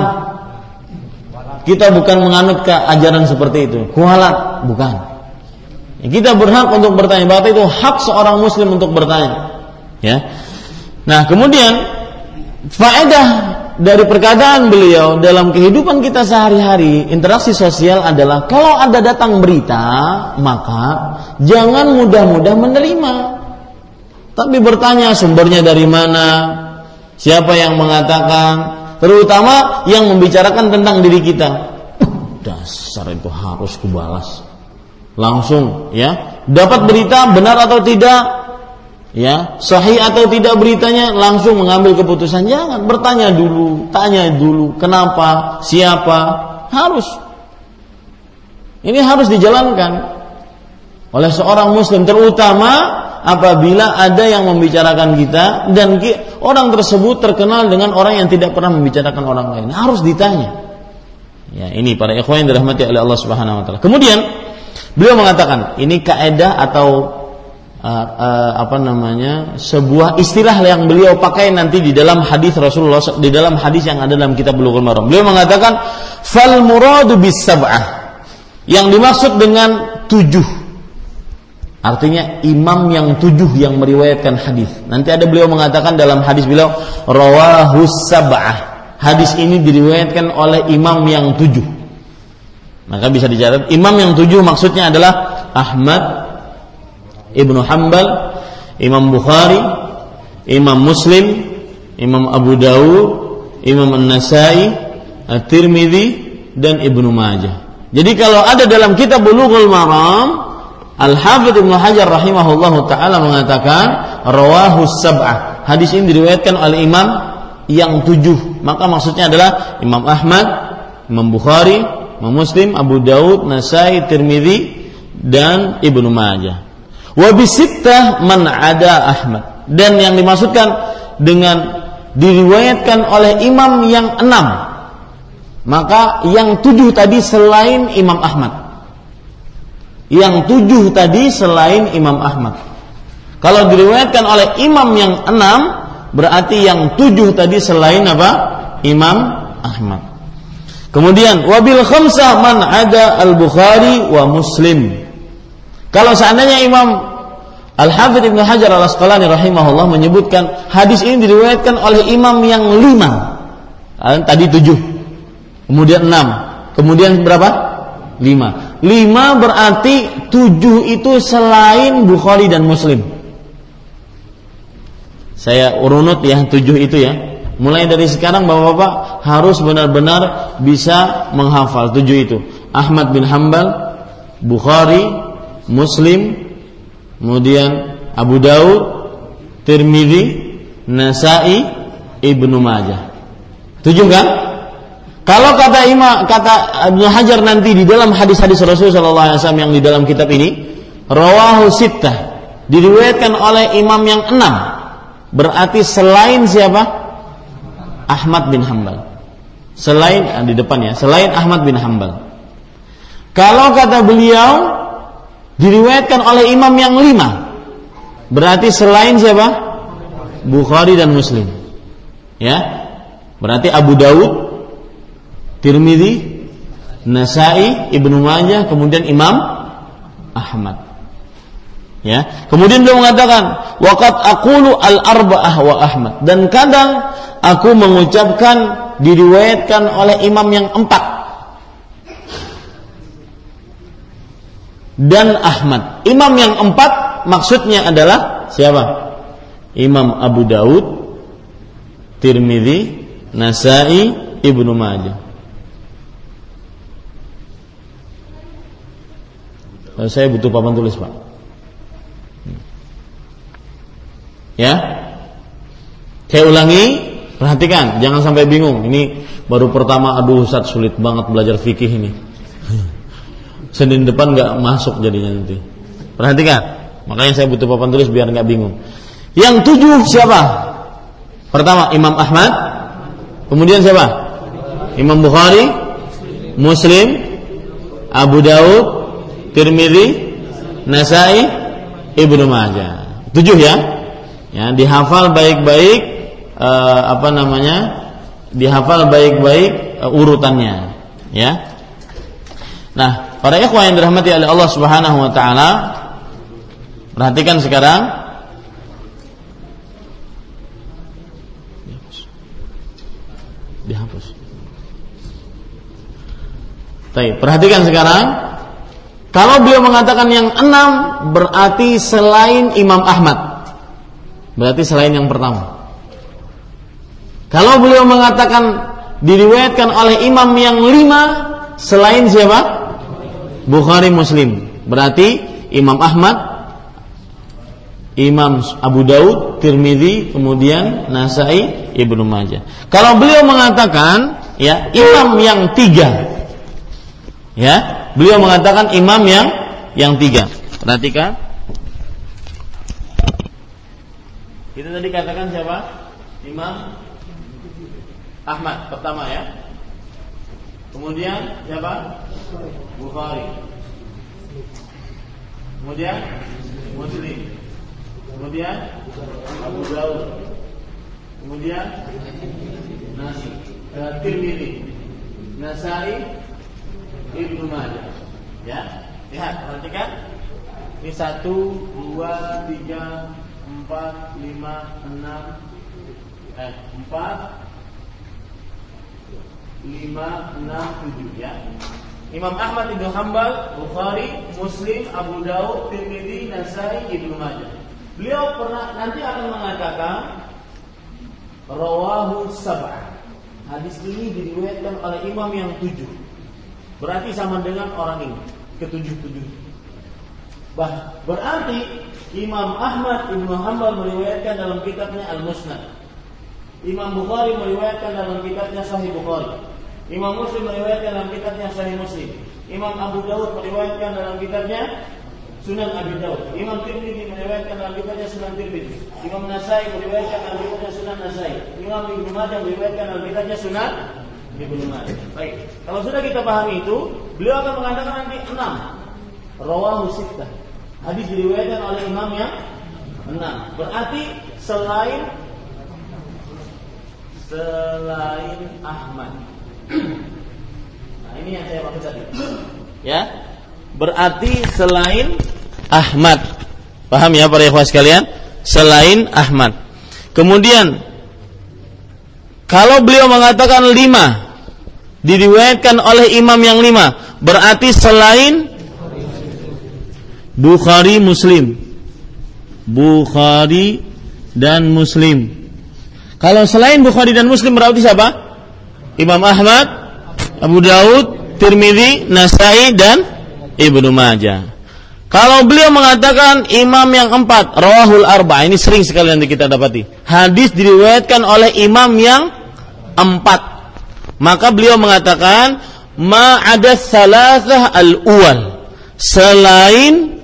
Kita bukan menganut ke ajaran seperti itu, kualat, bukan. Kita berhak untuk bertanya, bahkan itu hak seorang muslim untuk bertanya. Ya. Nah, kemudian faedah dari perkataan beliau dalam kehidupan kita sehari-hari, interaksi sosial adalah kalau ada datang berita, maka jangan mudah-mudah menerima, tapi bertanya sumbernya dari mana, siapa yang mengatakan, terutama yang membicarakan tentang diri kita. Dasar itu harus kubalas. Langsung, ya, dapat berita benar atau tidak, ya, sahih atau tidak beritanya, langsung mengambil keputusan. Jangan, bertanya dulu, tanya dulu, kenapa, siapa, harus. Ini harus dijalankan oleh seorang muslim, terutama apabila ada yang membicarakan kita dan orang tersebut terkenal dengan orang yang tidak pernah membicarakan orang lain, harus ditanya. Ya, ini para ikhwan yang dirahmati oleh Allah Subhanahu wa taala. Kemudian beliau mengatakan, ini kaedah atau uh, uh, apa namanya, sebuah istilah yang beliau pakai nanti di dalam hadis Rasulullah, di dalam hadis yang ada dalam kitab Bulughul Maram. Beliau mengatakan, fal muradu bis sab'ah, yang dimaksud dengan tujuh. Artinya imam yang tujuh yang meriwayatkan hadis. Nanti ada beliau mengatakan dalam hadis beliau, rawahus sab'ah, hadis ini diriwayatkan oleh imam yang tujuh. Maka bisa dicatat, imam yang tujuh maksudnya adalah Ahmad ibn Hanbal, Imam Bukhari, Imam Muslim, Imam Abu Dawud, Imam An-Nasai, At-Tirmizi, dan Ibnu Majah. Jadi kalau ada dalam kitab Bulughul Maram, Al-Hafidz Ibnu Hajar rahimahullahu taala mengatakan rawahus sab'ah, hadis ini diriwayatkan oleh imam yang tujuh. Maka maksudnya adalah Imam Ahmad, Imam Bukhari, Imam Muslim, Abu Dawud, Nasai, Tirmizi, dan Ibnu Majah. Wa bisittah man ada Ahmad. Dan yang dimaksudkan dengan diriwayatkan oleh imam yang enam. Maka yang tujuh tadi selain Imam Ahmad. Yang tujuh tadi selain Imam Ahmad. Kalau diriwayatkan oleh imam yang enam, berarti yang tujuh tadi selain apa? Imam Ahmad. Kemudian wabil khamsah man ada al-Bukhari wa Muslim. Kalau seandainya Imam Al-Hafidh Ibnu Hajar Al-Asqalani rahimahullah menyebutkan hadis ini diriwayatkan oleh imam yang lima, tadi tujuh, kemudian enam, kemudian berapa? Lima. Lima berarti tujuh itu selain Bukhari dan Muslim. Saya urunut ya tujuh itu ya. Mulai dari sekarang bapak-bapak harus benar-benar bisa menghafal tujuh itu. Ahmad bin Hanbal, Bukhari, Muslim, kemudian Abu Dawud, Tirmizi, Nasai, Ibnu Majah. Tujuh kan? Kalau kata Imam kata Ibnu Hajar nanti di dalam hadis-hadis Rasulullah shallallahu alaihi wasallam yang di dalam kitab ini, rawahu sittah, diriwayatkan oleh imam yang enam. Berarti selain siapa? Ahmad bin Hanbal. Selain di depan ya, selain Ahmad bin Hanbal. Kalau kata beliau diriwayatkan oleh imam yang lima, berarti selain siapa? Bukhari dan Muslim. Ya, berarti Abu Dawud, Tirmizi, Nasai, Ibnu Majah, kemudian Imam Ahmad. Ya, kemudian beliau mengatakan, waqad aqulu al-arba'ah wa Ahmad. Dan kadang aku mengucapkan diriwayatkan oleh imam yang empat dan Ahmad. Imam yang empat maksudnya adalah siapa? Imam Abu Dawud, Tirmizi, Nasai, Ibnu Majah. Saya butuh papan tulis pak. Ya, saya ulangi, perhatikan, jangan sampai bingung. Ini baru pertama, aduh Ustaz sulit banget belajar fikih ini. Senin depan nggak masuk jadinya nanti. Perhatikan, makanya saya butuh papan tulis biar nggak bingung. Yang tujuh siapa? Pertama Imam Ahmad, kemudian siapa? Imam Bukhari, Muslim, Abu Dawud, Tirmizi, Nasai, Ibnu Majah. Tujuh ya? Ya, dihafal baik-baik eh, apa namanya? Dihafal baik-baik eh, urutannya, ya. Nah, para ikhwah yang dirahmati oleh Allah Subhanahu wa taala, perhatikan sekarang. Dihapus. Baik, perhatikan sekarang. Kalau beliau mengatakan yang enam, berarti selain Imam Ahmad. Berarti selain yang pertama. Kalau beliau mengatakan diriwayatkan oleh imam yang lima, selain siapa? Bukhari, Muslim. Berarti Imam Ahmad, Imam Abu Dawud, Tirmizi, kemudian Nasai, Ibnu Majah. Kalau beliau mengatakan ya imam yang tiga, ya beliau mengatakan imam yang yang tiga. Perhatikan, kita tadi katakan siapa? Imam Ahmad pertama ya, kemudian siapa? Bukhari, kemudian Muslim, kemudian Abu Dawud, kemudian Nasai, Tirmizi, Nasai, Ibnu Majah. Ya, lihat, perhatikan. Ini satu, dua, tiga, empat, lima, enam, eh empat, lima, enam, tujuh. Ya. Imam Ahmad ibn Hanbal, Bukhari, Muslim, Abu Dawud, Tirmizi, Nasai, Ibnu Majah. Beliau pernah nanti akan mengatakan rawahu sab'ah. Hadis ini diriwayatkan oleh imam yang tujuh. Berarti sama dengan orang ini ketujuh-tujuh. Bah, berarti Imam Ahmad ibn Hanbal meriwayatkan dalam kitabnya Al-Musnad. Imam Bukhari meriwayatkan dalam kitabnya Sahih Bukhari. Imam Muslim meriwayatkan dalam kitabnya Sahih Muslim. Imam Abu Dawud meriwayatkan dalam kitabnya Sunan Abi Dawud. Imam Tirmizi meriwayatkan dalam kitabnya Sunan Tirmizi. Imam Nasai meriwayatkan dalam kitabnya Sunan Nasai. Imam Ibnu Majah meriwayatkan dalam kitabnya Sunan di Bulughul Maram. Baik. Kalau sudah kita pahami itu, beliau akan mengatakan nanti enam. Rawahu sittah. Hadis diriwayatkan oleh imam yang enam. Berarti selain selain Ahmad. Nah, ini yang saya maksud tadi. Ya. Berarti selain Ahmad. Paham ya para ikhwah sekalian? Selain Ahmad. Kemudian kalau beliau mengatakan lima, diriwayatkan oleh imam yang lima, berarti selain Bukhari Muslim, Bukhari dan Muslim. Kalau selain Bukhari dan Muslim berarti siapa? Imam Ahmad, Abu Dawud, Tirmizi, Nasai dan Ibnu Majah. Kalau beliau mengatakan imam yang empat, rawahul arba, ini sering sekali nanti kita dapati. Hadis diriwayatkan oleh imam yang empat. Maka beliau mengatakan ma ada salasah al-awal, selain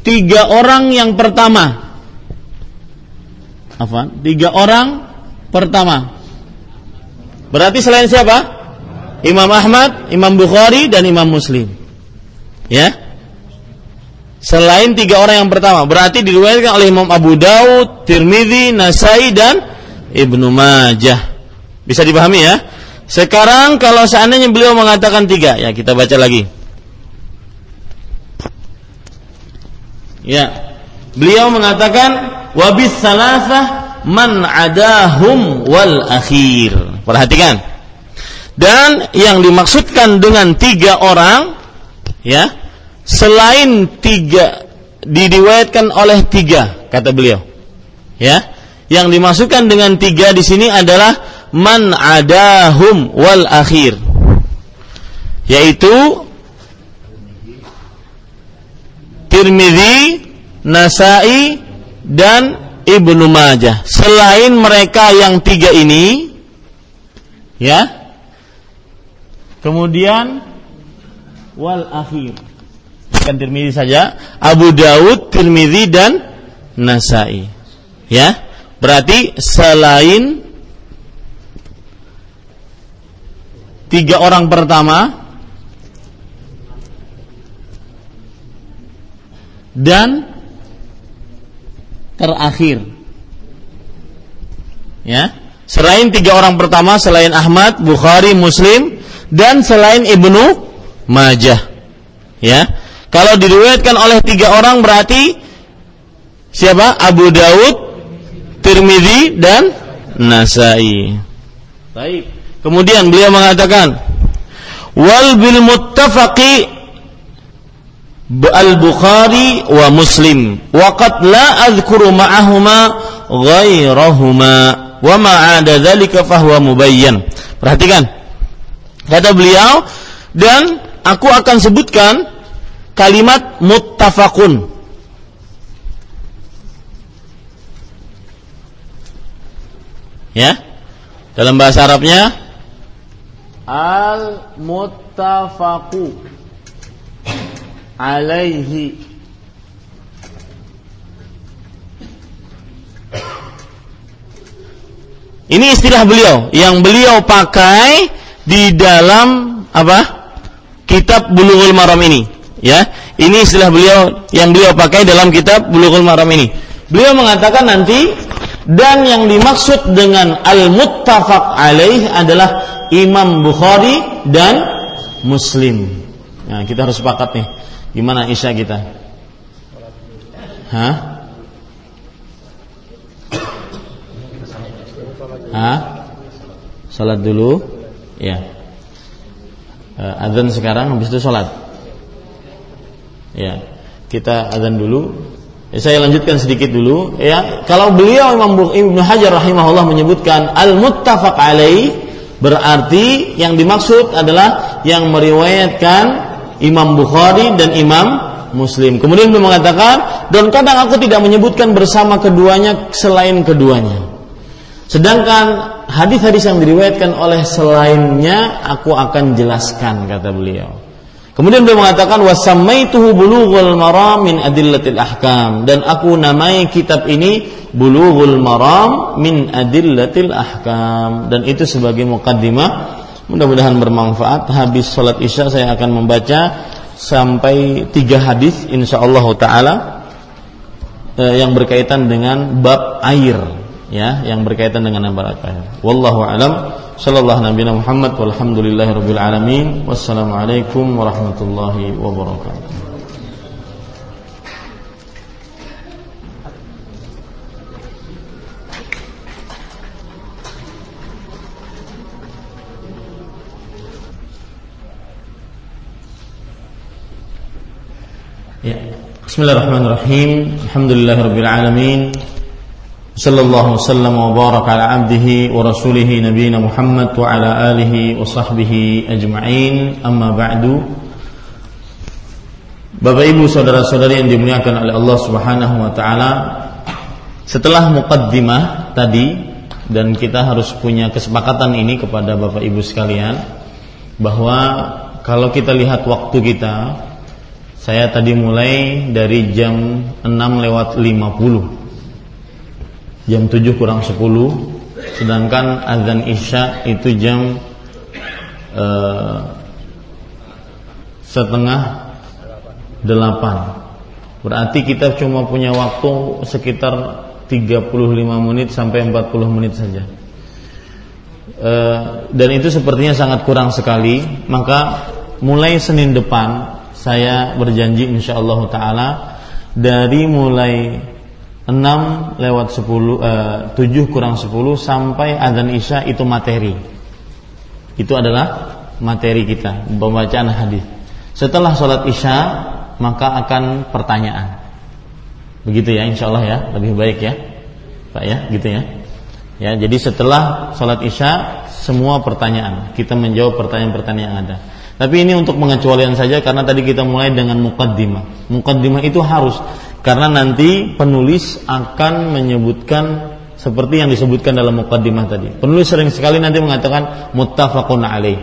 tiga orang yang pertama. Apa? Tiga orang pertama. Berarti selain siapa? Imam Ahmad, Imam Bukhari dan Imam Muslim. Ya? Selain tiga orang yang pertama, berarti diriwayatkan oleh Imam Abu Dawud, Tirmizi, Nasai dan Ibnu Majah. Bisa dipahami ya? Sekarang kalau seandainya beliau mengatakan tiga, ya kita baca lagi. Ya, beliau mengatakan wabis salasah man adahum wal akhir. Perhatikan. Dan yang dimaksudkan dengan tiga orang, ya. Selain tiga, diriwayatkan oleh tiga, kata beliau. Ya, yang dimaksudkan dengan tiga di sini adalah man adahum wal akhir, yaitu Tirmizi, Nasai dan Ibnu Majah. Selain mereka yang tiga ini, ya, kemudian wal akhir. Kan Tirmizi saja, Abu Dawud, Tirmizi dan Nasai. Ya, berarti selain tiga orang pertama dan terakhir. Ya, selain tiga orang pertama, selain Ahmad, Bukhari, Muslim dan selain Ibnu Majah. Ya. Kalau diriwayatkan oleh tiga orang berarti siapa? Abu Dawud, Tirmizi dan Nasai. Baik. Kemudian beliau mengatakan wal bil muttafaqi al Bukhari wa Muslim wa qad la adhkuru ma'ahuma ghairahuma wa ma 'ada dzalika fa huwa mubayyan. Perhatikan. Kata beliau, dan aku akan sebutkan kalimat muttafaqun. Ya. Dalam bahasa Arabnya al-muttafaqu alaihi. Ini istilah beliau yang beliau pakai di dalam apa? Kitab Bulughul Maram ini. Ya, ini istilah beliau yang beliau pakai dalam kitab Bulughul Maram ini. Beliau mengatakan nanti, dan yang dimaksud dengan al-muttafaq alaih adalah Imam Bukhari dan Muslim. Nah, kita harus sepakat nih. Gimana isya kita? Hah? Hah? Salat dulu. Ya. Azan sekarang, habis itu salat. Ya, kita azan dulu. Ya, saya lanjutkan sedikit dulu. Ya, kalau beliau Imam Ibnu Hajar rahimahullah menyebutkan al-muttafaq alaih, berarti yang dimaksud adalah yang meriwayatkan Imam Bukhari dan Imam Muslim. Kemudian beliau mengatakan, dan kadang aku tidak menyebutkan bersama keduanya selain keduanya. Sedangkan hadis-hadis yang diriwayatkan oleh selainnya aku akan jelaskan, kata beliau. Kemudian beliau mengatakan wasammaituhu Bulughul Maram Min Adillatil Ahkam, dan aku namai kitab ini Bulughul Maram Min Adillatil Ahkam, dan itu sebagai mukaddimah. Mudah-mudahan bermanfaat. Habis salat Isya saya akan membaca sampai tiga hadis insyaallah taala yang berkaitan dengan bab air, ya, yang berkaitan dengan bab air. Wallahu a'lam. Sallallahu nabiyana Muhammad walhamdulillahirabbil alamin. Wassalamualaikum warahmatullahi wabarakatuh. Ya. Bismillahirrahmanirrahim. Alhamdulillahirabbil alamin. Sallallahu wasallam wa baraka ala abdihi wa rasulih nabiyina Muhammad wa ala alihi wa sahbihi ajma'in. Amma ba'du. Bapak Ibu saudara-saudari yang dimuliakan oleh Allah Subhanahu wa taala, setelah muqaddimah tadi, dan kita harus punya kesepakatan ini kepada Bapak Ibu sekalian bahwa kalau kita lihat waktu kita, saya tadi mulai dari jam enam lewat lima puluh, jam tujuh kurang sepuluh, sedangkan azan Isya itu jam eh, setengah delapan. Berarti kita cuma punya waktu sekitar tiga puluh lima menit sampai empat puluh menit saja, eh, dan itu sepertinya sangat kurang sekali. Maka mulai Senin depan saya berjanji insyaallah ta'ala dari mulai enam lewat sepuluh, tujuh kurang sepuluh sampai azan Isya itu materi. Itu adalah materi kita, pembacaan hadis. Setelah sholat Isya maka akan pertanyaan. Begitu ya insyaallah ya, lebih baik ya Pak ya, gitu ya. Ya, jadi setelah sholat Isya semua pertanyaan, kita menjawab pertanyaan-pertanyaan yang ada. Tapi ini untuk pengecualian saja, karena tadi kita mulai dengan muqaddimah. Muqaddimah itu harus, karena nanti penulis akan menyebutkan seperti yang disebutkan dalam muqaddimah tadi. Penulis sering sekali nanti mengatakan muttafaqun alaih.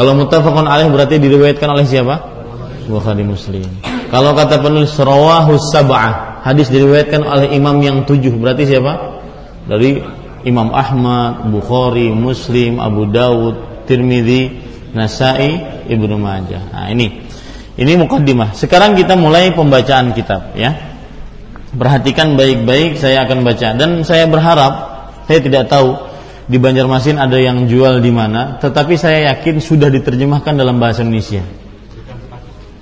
Kalau muttafaqun alaih berarti diriwayatkan oleh siapa? Bukhari Muslim. Kalau kata penulis rawahu sab'ah, hadis diriwayatkan oleh imam yang tujuh, berarti siapa? Dari Imam Ahmad, Bukhari, Muslim, Abu Dawud, Tirmizi, Nasai, Ibnu Majah. Nah, ini Ini mukaddimah. Sekarang kita mulai pembacaan kitab, ya. Perhatikan baik-baik, saya akan baca. Dan saya berharap, saya tidak tahu di Banjarmasin ada yang jual di mana, tetapi saya yakin sudah diterjemahkan dalam bahasa Indonesia.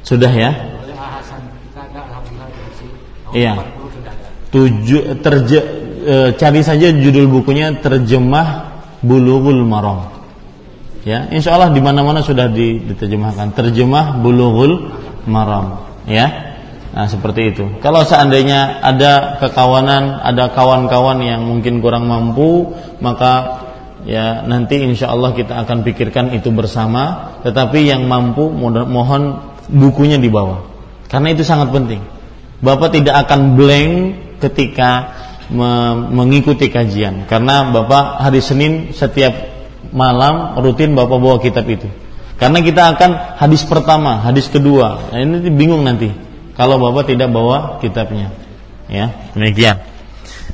Sudah ya? Iya. Tujuh, terje, e, cari saja judul bukunya terjemah Bulughul Maram. Ya, insyaallah di mana-mana sudah diterjemahkan. Terjemah Bulughul Maram, ya. Nah, seperti itu. Kalau seandainya ada kekawanan, ada kawan-kawan yang mungkin kurang mampu, maka ya nanti insyaallah kita akan pikirkan itu bersama. Tetapi yang mampu mohon bukunya dibawa, karena itu sangat penting. Bapak tidak akan blank ketika mengikuti kajian, karena Bapak hari Senin setiap malam rutin Bapak bawa kitab itu, karena kita akan hadis pertama, hadis kedua. Nah, ini bingung nanti kalau Bapak tidak bawa kitabnya, ya. Demikian.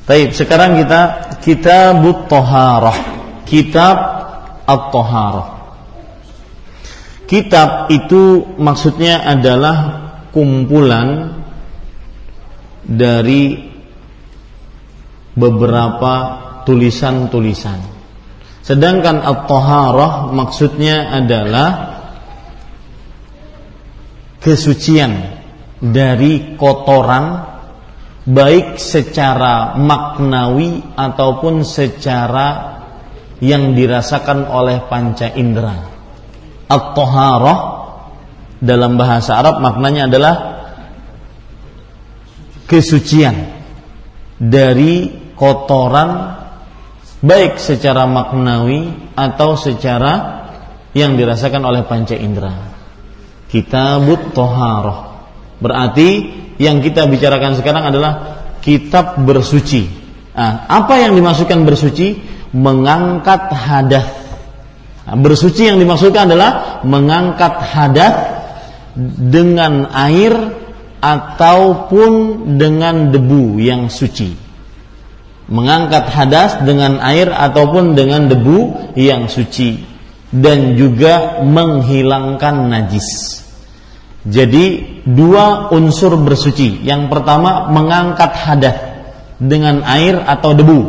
Baik, sekarang kita kitabut thaharah, kitab at-thaharah. Kitab itu maksudnya adalah kumpulan dari beberapa tulisan-tulisan. Sedangkan at-taharah maksudnya adalah kesucian dari kotoran, baik secara maknawi ataupun secara yang dirasakan oleh panca indera. At-taharah dalam bahasa Arab maknanya adalah kesucian dari kotoran, baik secara maknawi atau secara yang dirasakan oleh panca indera. Kitabut Thaharah. Berarti yang kita bicarakan sekarang adalah kitab bersuci. Nah, apa yang dimaksudkan bersuci? Mengangkat hadas. Nah, bersuci yang dimaksudkan adalah mengangkat hadas dengan air ataupun dengan debu yang suci. Mengangkat hadas dengan air ataupun dengan debu yang suci, dan juga menghilangkan najis. Jadi dua unsur bersuci. Yang pertama mengangkat hadas dengan air atau debu,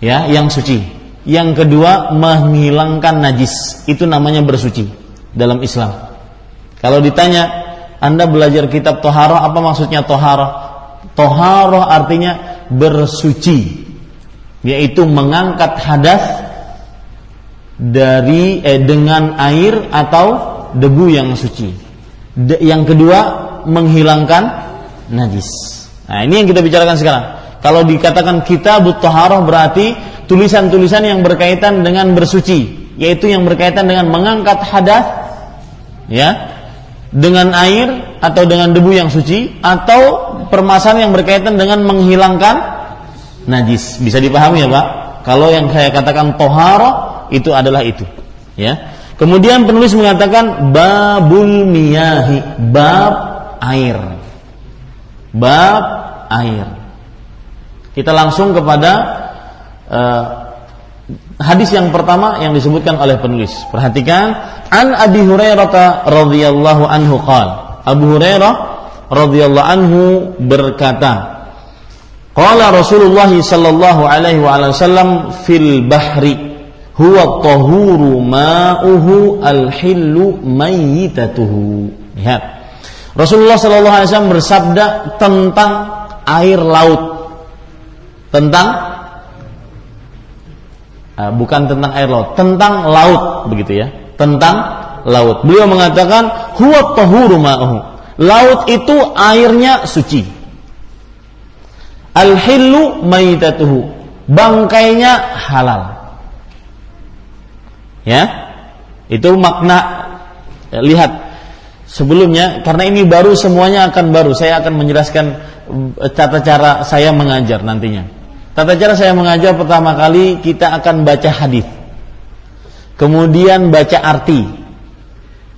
ya, yang suci. Yang kedua menghilangkan najis. Itu namanya bersuci dalam Islam. Kalau ditanya, Anda belajar kitab Toharoh, apa maksudnya Toharoh? Toharoh artinya bersuci, yaitu mengangkat hadas dari eh, dengan air atau debu yang suci. De, yang kedua menghilangkan najis. Nah, ini yang kita bicarakan sekarang. Kalau dikatakan kitabut Toharoh, berarti tulisan-tulisan yang berkaitan dengan bersuci, yaitu yang berkaitan dengan mengangkat hadas, ya, dengan air atau dengan debu yang suci, atau permasalahan yang berkaitan dengan menghilangkan najis. Bisa dipahami ya Pak? Kalau yang saya katakan toharoh, itu adalah itu, ya. Kemudian penulis mengatakan babul miyahi, bab air. Bab air. Kita langsung kepada uh, hadis yang pertama yang disebutkan oleh penulis. Perhatikan, an Abi Hurairah radhiyallahu anhu qala, Abu Hurairah radhiyallahu anhu berkata, qala Rasulullah sallallahu alaihi wasallam fil bahri huwa tahuru ma'uhu al-hillu mayyitatuhu. Lihat, Rasulullah sallallahu alaihi wasallam bersabda tentang air laut, tentang bukan tentang air laut, tentang laut, begitu ya, tentang laut. Beliau mengatakan huwa tahuru ma'uhu, laut itu airnya suci. Al-hillu maitatuhu, bangkainya halal. Ya, itu makna. Ya, lihat sebelumnya, karena ini baru, semuanya akan baru. Saya akan menjelaskan tata cara saya mengajar nantinya. Tata cara saya mengajar, pertama kali kita akan baca hadis, kemudian baca arti,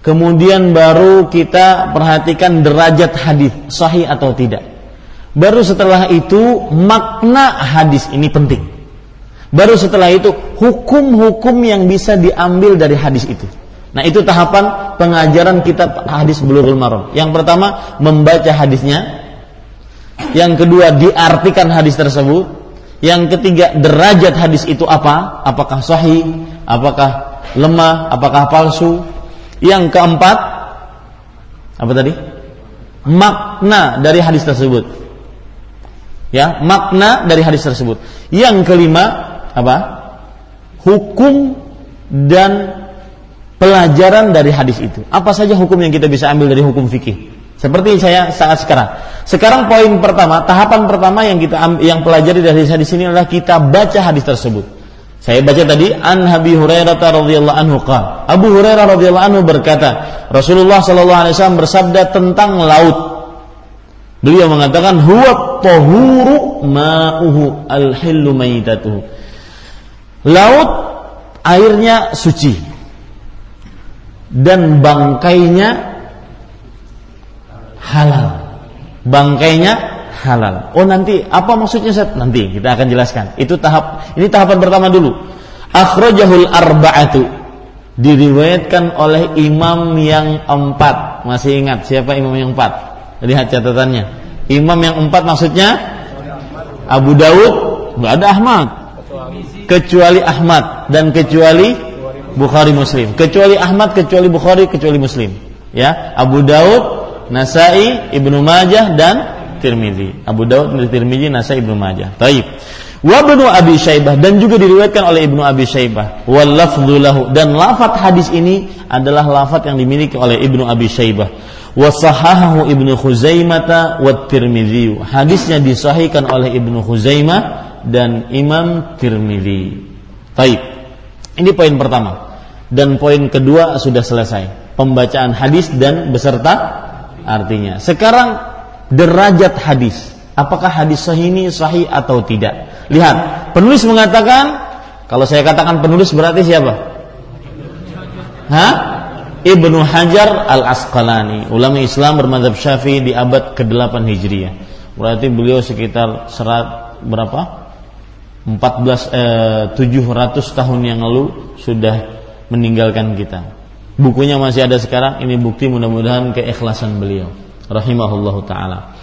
kemudian baru kita perhatikan derajat hadis, sahih atau tidak. Baru setelah itu makna hadis, ini penting. Baru setelah itu hukum-hukum yang bisa diambil dari hadis itu. Nah, itu tahapan pengajaran kitab hadis Bulughul Maram. Yang pertama membaca hadisnya, yang kedua diartikan hadis tersebut, yang ketiga derajat hadis itu apa? Apakah sahih? Apakah lemah? Apakah palsu? Yang keempat apa tadi? Makna dari hadis tersebut. Ya, makna dari hadis tersebut. Yang kelima apa? Hukum dan pelajaran dari hadis itu. Apa saja hukum yang kita bisa ambil dari hukum fikih? Seperti saya saat sekarang. Sekarang poin pertama, tahapan pertama yang kita yang pelajari dari hadis ini adalah kita baca hadis tersebut. Saya baca tadi an Abi Hurairah radhiyallahu anhu qala. Abu Hurairah radhiyallahu anhu berkata, Rasulullah sallallahu alaihi wasallam bersabda tentang laut. Beliau mengatakan huwa tahuru ma'uhu al-hillu maitatuhu. Laut airnya suci dan bangkainya halal, bangkainya halal. Oh, nanti apa maksudnya Ustaz? Nanti kita akan jelaskan. Itu tahap, ini tahapan pertama dulu. Akhrajahul arba'atu, diriwayatkan oleh imam yang empat. Masih ingat siapa imam yang empat? Lihat catatannya. Imam yang empat maksudnya Abu Dawud, nggak ada Ahmad, kecuali Ahmad dan kecuali Bukhari Muslim, kecuali Ahmad, kecuali Bukhari, kecuali Muslim. Ya, Abu Dawud, Nasai, Ibnu Majah dan Tirmizi. Abu Dawud, Tirmizi, Nasai, Ibnu Majah. Taib. Wa Ibnu Abi Syaibah, dan juga diriwayatkan oleh Ibnu Abi Syaibah. Wal lafdzu lahu, dan lafaz hadis ini adalah lafaz yang dimiliki oleh Ibnu Abi Syaibah. Wa sahahahu Ibnu Khuzaimah wa Tirmizi. Hadisnya disahihkan oleh Ibnu Khuzaimah dan Imam Tirmizi. Taib. Ini poin pertama. Dan poin kedua sudah selesai. Pembacaan hadis dan beserta artinya. Sekarang derajat hadis. Apakah hadis sahih ini sahih atau tidak? Lihat, penulis mengatakan, kalau saya katakan penulis berarti siapa? Hah? Ibnu Hajar Al-Asqalani, ulama Islam bermadzhab Syafi'i di abad kedelapan Hijriah. Berarti beliau sekitar serat berapa? empat belas tujuh ratus tahun yang lalu sudah meninggalkan kita. Bukunya masih ada sekarang, ini bukti mudah-mudahan keikhlasan beliau rahimahullahu taala.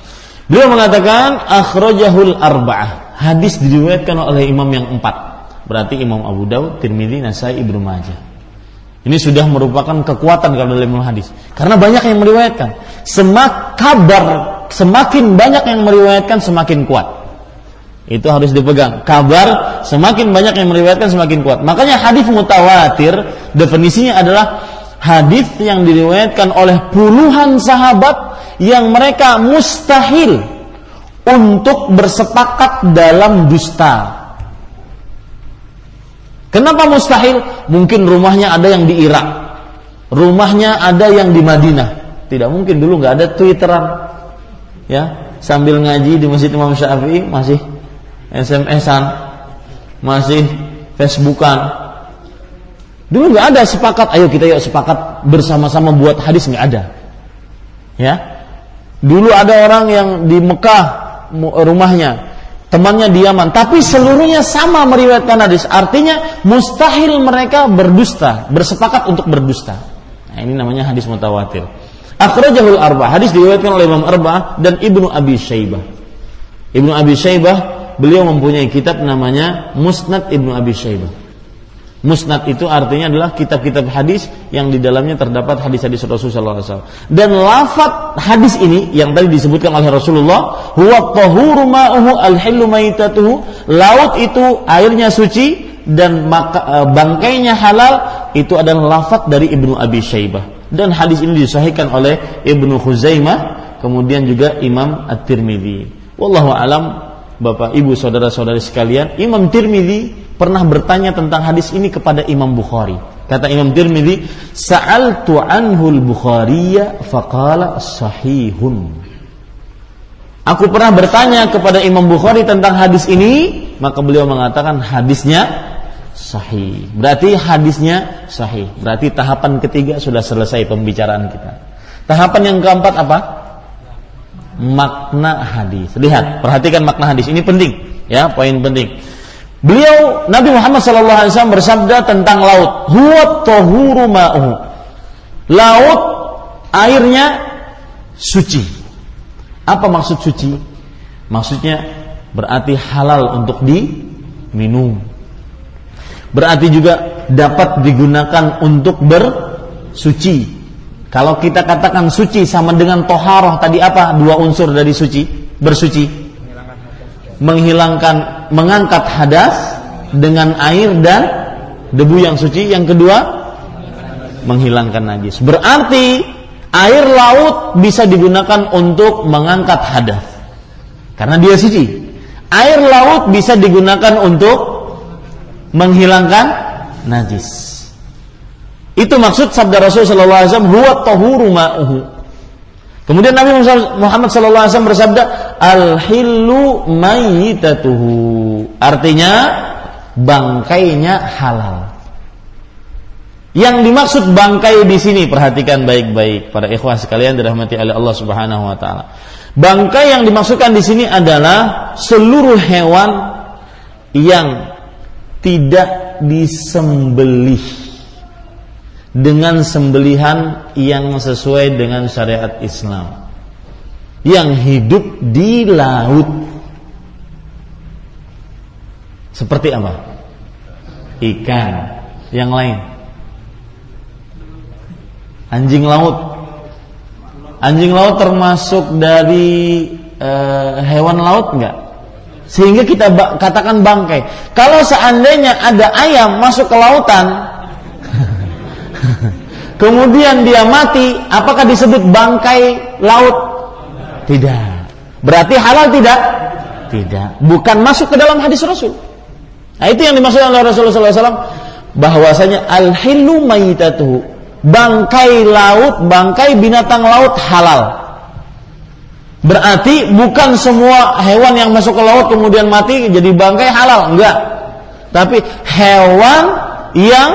Beliau mengatakan akhrajahul arba'ah. Hadis diriwayatkan oleh imam yang empat. Berarti Imam Abu Dawud, Tirmizi, Nasai, Ibnu Majah. Ini sudah merupakan kekuatan kalau dalam ilmu hadis. Karena banyak yang meriwayatkan. Semak kabar, semakin banyak yang meriwayatkan semakin kuat. Itu harus dipegang. Kabar semakin banyak yang meriwayatkan semakin kuat. Makanya hadis mutawatir definisinya adalah hadis yang diriwayatkan oleh puluhan sahabat yang mereka mustahil untuk bersepakat dalam dusta. Kenapa mustahil? Mungkin rumahnya ada yang di Irak, rumahnya ada yang di Madinah. Tidak mungkin, dulu nggak ada Twitteran, ya sambil ngaji di masjid Imam Syafi'i masih S M S-an, masih Facebookan. Dulu nggak ada sepakat, ayo kita yuk sepakat bersama-sama buat hadis, nggak ada, ya. Dulu ada orang yang di Mekah rumahnya, temannya di Yaman, tapi seluruhnya sama meriwayatkan hadis. Artinya mustahil mereka berdusta, bersepakat untuk berdusta. Nah, ini namanya hadis mutawatir. Akhrajahul Arba', hadis diriwayatkan oleh Imam Arba'ah dan Ibnu Abi Syaibah. Ibnu Abi Syaibah beliau mempunyai kitab namanya Musnad Ibnu Abi Syaibah. Musnad itu artinya adalah kitab-kitab hadis yang di dalamnya terdapat hadis-hadis Rasulullah shallallahu alaihi wasallam. Dan lafadz hadis ini yang tadi disebutkan oleh Rasulullah, huwa tahuru ma'uhu al-hillu maitatuhu, laut itu airnya suci dan bangkainya halal, itu adalah lafadz dari Ibnu Abi Syaibah. Dan hadis ini disahihkan oleh Ibnu Khuzaimah, kemudian juga Imam At-Tirmizi. Wallahu alam. Bapak, ibu, saudara-saudari sekalian, Imam Tirmizi pernah bertanya tentang hadis ini kepada Imam Bukhari. Kata Imam Tirmizi, "Sa'altu anhul Bukhariya faqala sahihun." Aku pernah bertanya kepada Imam Bukhari tentang hadis ini, maka beliau mengatakan hadisnya sahih. Berarti hadisnya sahih. Berarti tahapan ketiga sudah selesai pembicaraan kita. Tahapan yang keempat apa? Makna hadis. Lihat, perhatikan makna hadis. Ini penting, ya, poin penting. Beliau Nabi Muhammad sallallahu alaihi wasallam bersabda tentang laut, huwa tahuru ma'uhu. Laut airnya suci. Apa maksud suci? Maksudnya berarti halal untuk diminum. Berarti juga dapat digunakan untuk bersuci. Kalau kita katakan suci sama dengan toharoh, tadi apa dua unsur dari suci? Bersuci, menghilangkan, mengangkat hadas dengan air dan debu yang suci. Yang kedua, menghilangkan najis. Berarti air laut bisa digunakan untuk mengangkat hadas karena dia suci. Air laut bisa digunakan untuk menghilangkan najis. Itu maksud sabda Rasul sallallahu alaihi wasallam, huwa tahuru ma'uhu. Kemudian Nabi Muhammad sallallahu alaihi wasallam bersabda, al-hillu maitatuhu. Artinya bangkainya halal. Yang dimaksud bangkai di sini, perhatikan baik-baik para ikhwah sekalian dirahmati oleh Allah Subhanahu wa taala. Bangkai yang dimaksudkan di sini adalah seluruh hewan yang tidak disembelih dengan sembelihan yang sesuai dengan syariat Islam, yang hidup di laut. Seperti apa? Ikan. Yang lain, anjing laut. Anjing laut termasuk dari uh, hewan laut enggak? Sehingga kita ba- katakan bangkai. Kalau seandainya ada ayam masuk ke lautan kemudian dia mati, apakah disebut bangkai laut? Tidak. Berarti halal tidak? Tidak. Bukan masuk ke dalam hadis Rasul. Nah, itu yang dimaksud oleh Rasulullah sallallahu alaihi wasallam, bahwasanya al-hillu maitatuhu, bangkai laut, bangkai binatang laut halal. Berarti bukan semua hewan yang masuk ke laut kemudian mati jadi bangkai halal, enggak. Tapi hewan yang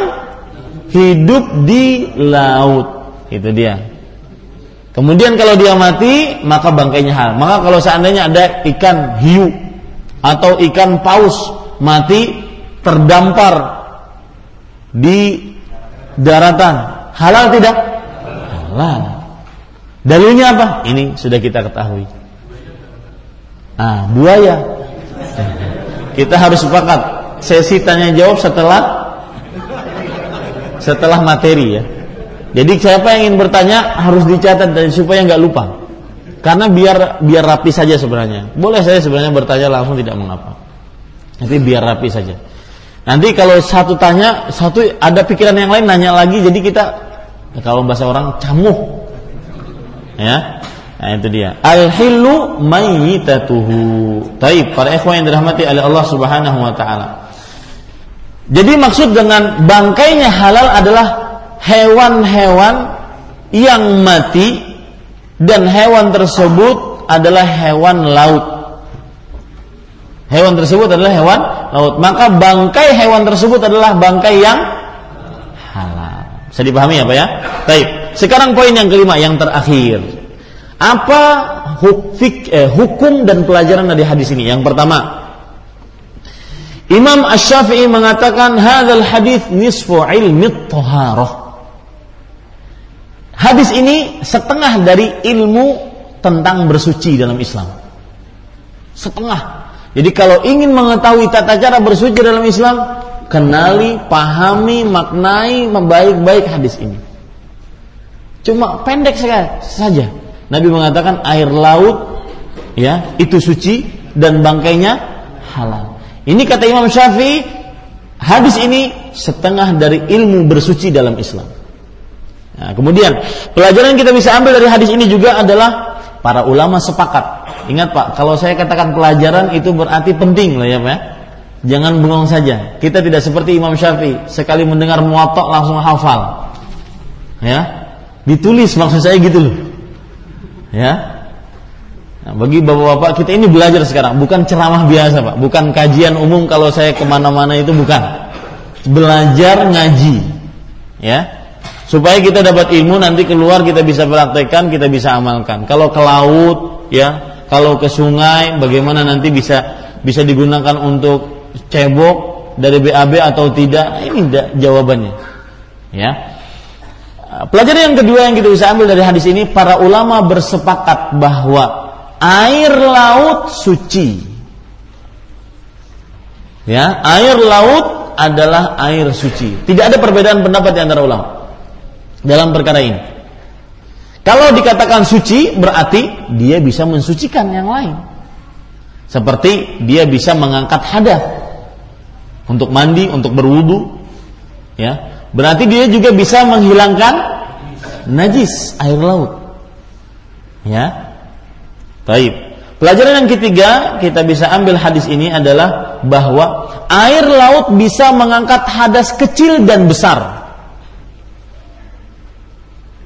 hidup di laut. Itu dia. Kemudian kalau dia mati, maka bangkainya hal. Maka kalau seandainya ada ikan hiu atau ikan paus mati terdampar di daratan, halal tidak? Halal. Dalilnya apa? Ini sudah kita ketahui. Ah, buaya. Kita harus sepakat. Sesi tanya jawab setelah setelah materi ya. Jadi siapa yang ingin bertanya harus dicatat dan supaya nggak lupa. Karena biar biar rapi saja sebenarnya. Boleh saya sebenarnya bertanya langsung tidak mengapa. Nanti biar rapi saja. Nanti kalau satu tanya, satu ada pikiran yang lain nanya lagi, jadi kita kalau bahasa orang camuh. Ya. Nah, itu dia. Al-hillu mayyitatuhu. Baik, para ikhwan yang dirahmati oleh Allah Subhanahu wa taala. Jadi maksud dengan bangkainya halal adalah hewan-hewan yang mati dan hewan tersebut adalah hewan laut. Hewan tersebut adalah hewan laut. Maka bangkai hewan tersebut adalah bangkai yang halal. Bisa dipahami ya Pak ya? Baik. Sekarang poin yang kelima, yang terakhir. Apa hukfik, eh, hukum dan pelajaran dari hadis ini? Yang pertama, Imam Asy-Syafi'i mengatakan hadzal hadis nisfu ilmi thaharah. Hadis ini setengah dari ilmu tentang bersuci dalam Islam. Setengah. Jadi kalau ingin mengetahui tata cara bersuci dalam Islam, kenali, pahami, maknai, membaik-baik hadis ini. Cuma pendek saja. Nabi mengatakan air laut ya, itu suci dan bangkainya halal. Ini kata Imam Syafi'i, hadis ini setengah dari ilmu bersuci dalam Islam. Nah, kemudian pelajaran yang kita bisa ambil dari hadis ini juga adalah para ulama sepakat. Ingat Pak, kalau saya katakan pelajaran itu berarti penting lah ya Pak. Jangan bengong saja. Kita tidak seperti Imam Syafi'i sekali mendengar Muwatta langsung hafal. Ya, ditulis maksud saya gitu loh. Ya. Nah, bagi bapak-bapak kita ini belajar sekarang, bukan ceramah biasa Pak, bukan kajian umum kalau saya kemana-mana itu bukan. Belajar ngaji. Ya. Supaya kita dapat ilmu nanti keluar kita bisa praktekkan, kita bisa amalkan. Kalau ke laut, ya, kalau ke sungai, bagaimana nanti bisa bisa digunakan untuk cebok dari B A B atau tidak? Ini da, jawabannya. Ya. Pelajaran yang kedua yang kita bisa ambil dari hadis ini, para ulama bersepakat bahwa air laut suci. Ya, air laut adalah air suci. Tidak ada perbedaan pendapat di antara ulama dalam perkara ini. Kalau dikatakan suci berarti dia bisa mensucikan yang lain. Seperti dia bisa mengangkat hadas untuk mandi, untuk berwudu, ya. Berarti dia juga bisa menghilangkan najis air laut. Ya. Baik. Pelajaran yang ketiga kita bisa ambil hadis ini adalah bahwa air laut bisa mengangkat hadas kecil dan besar.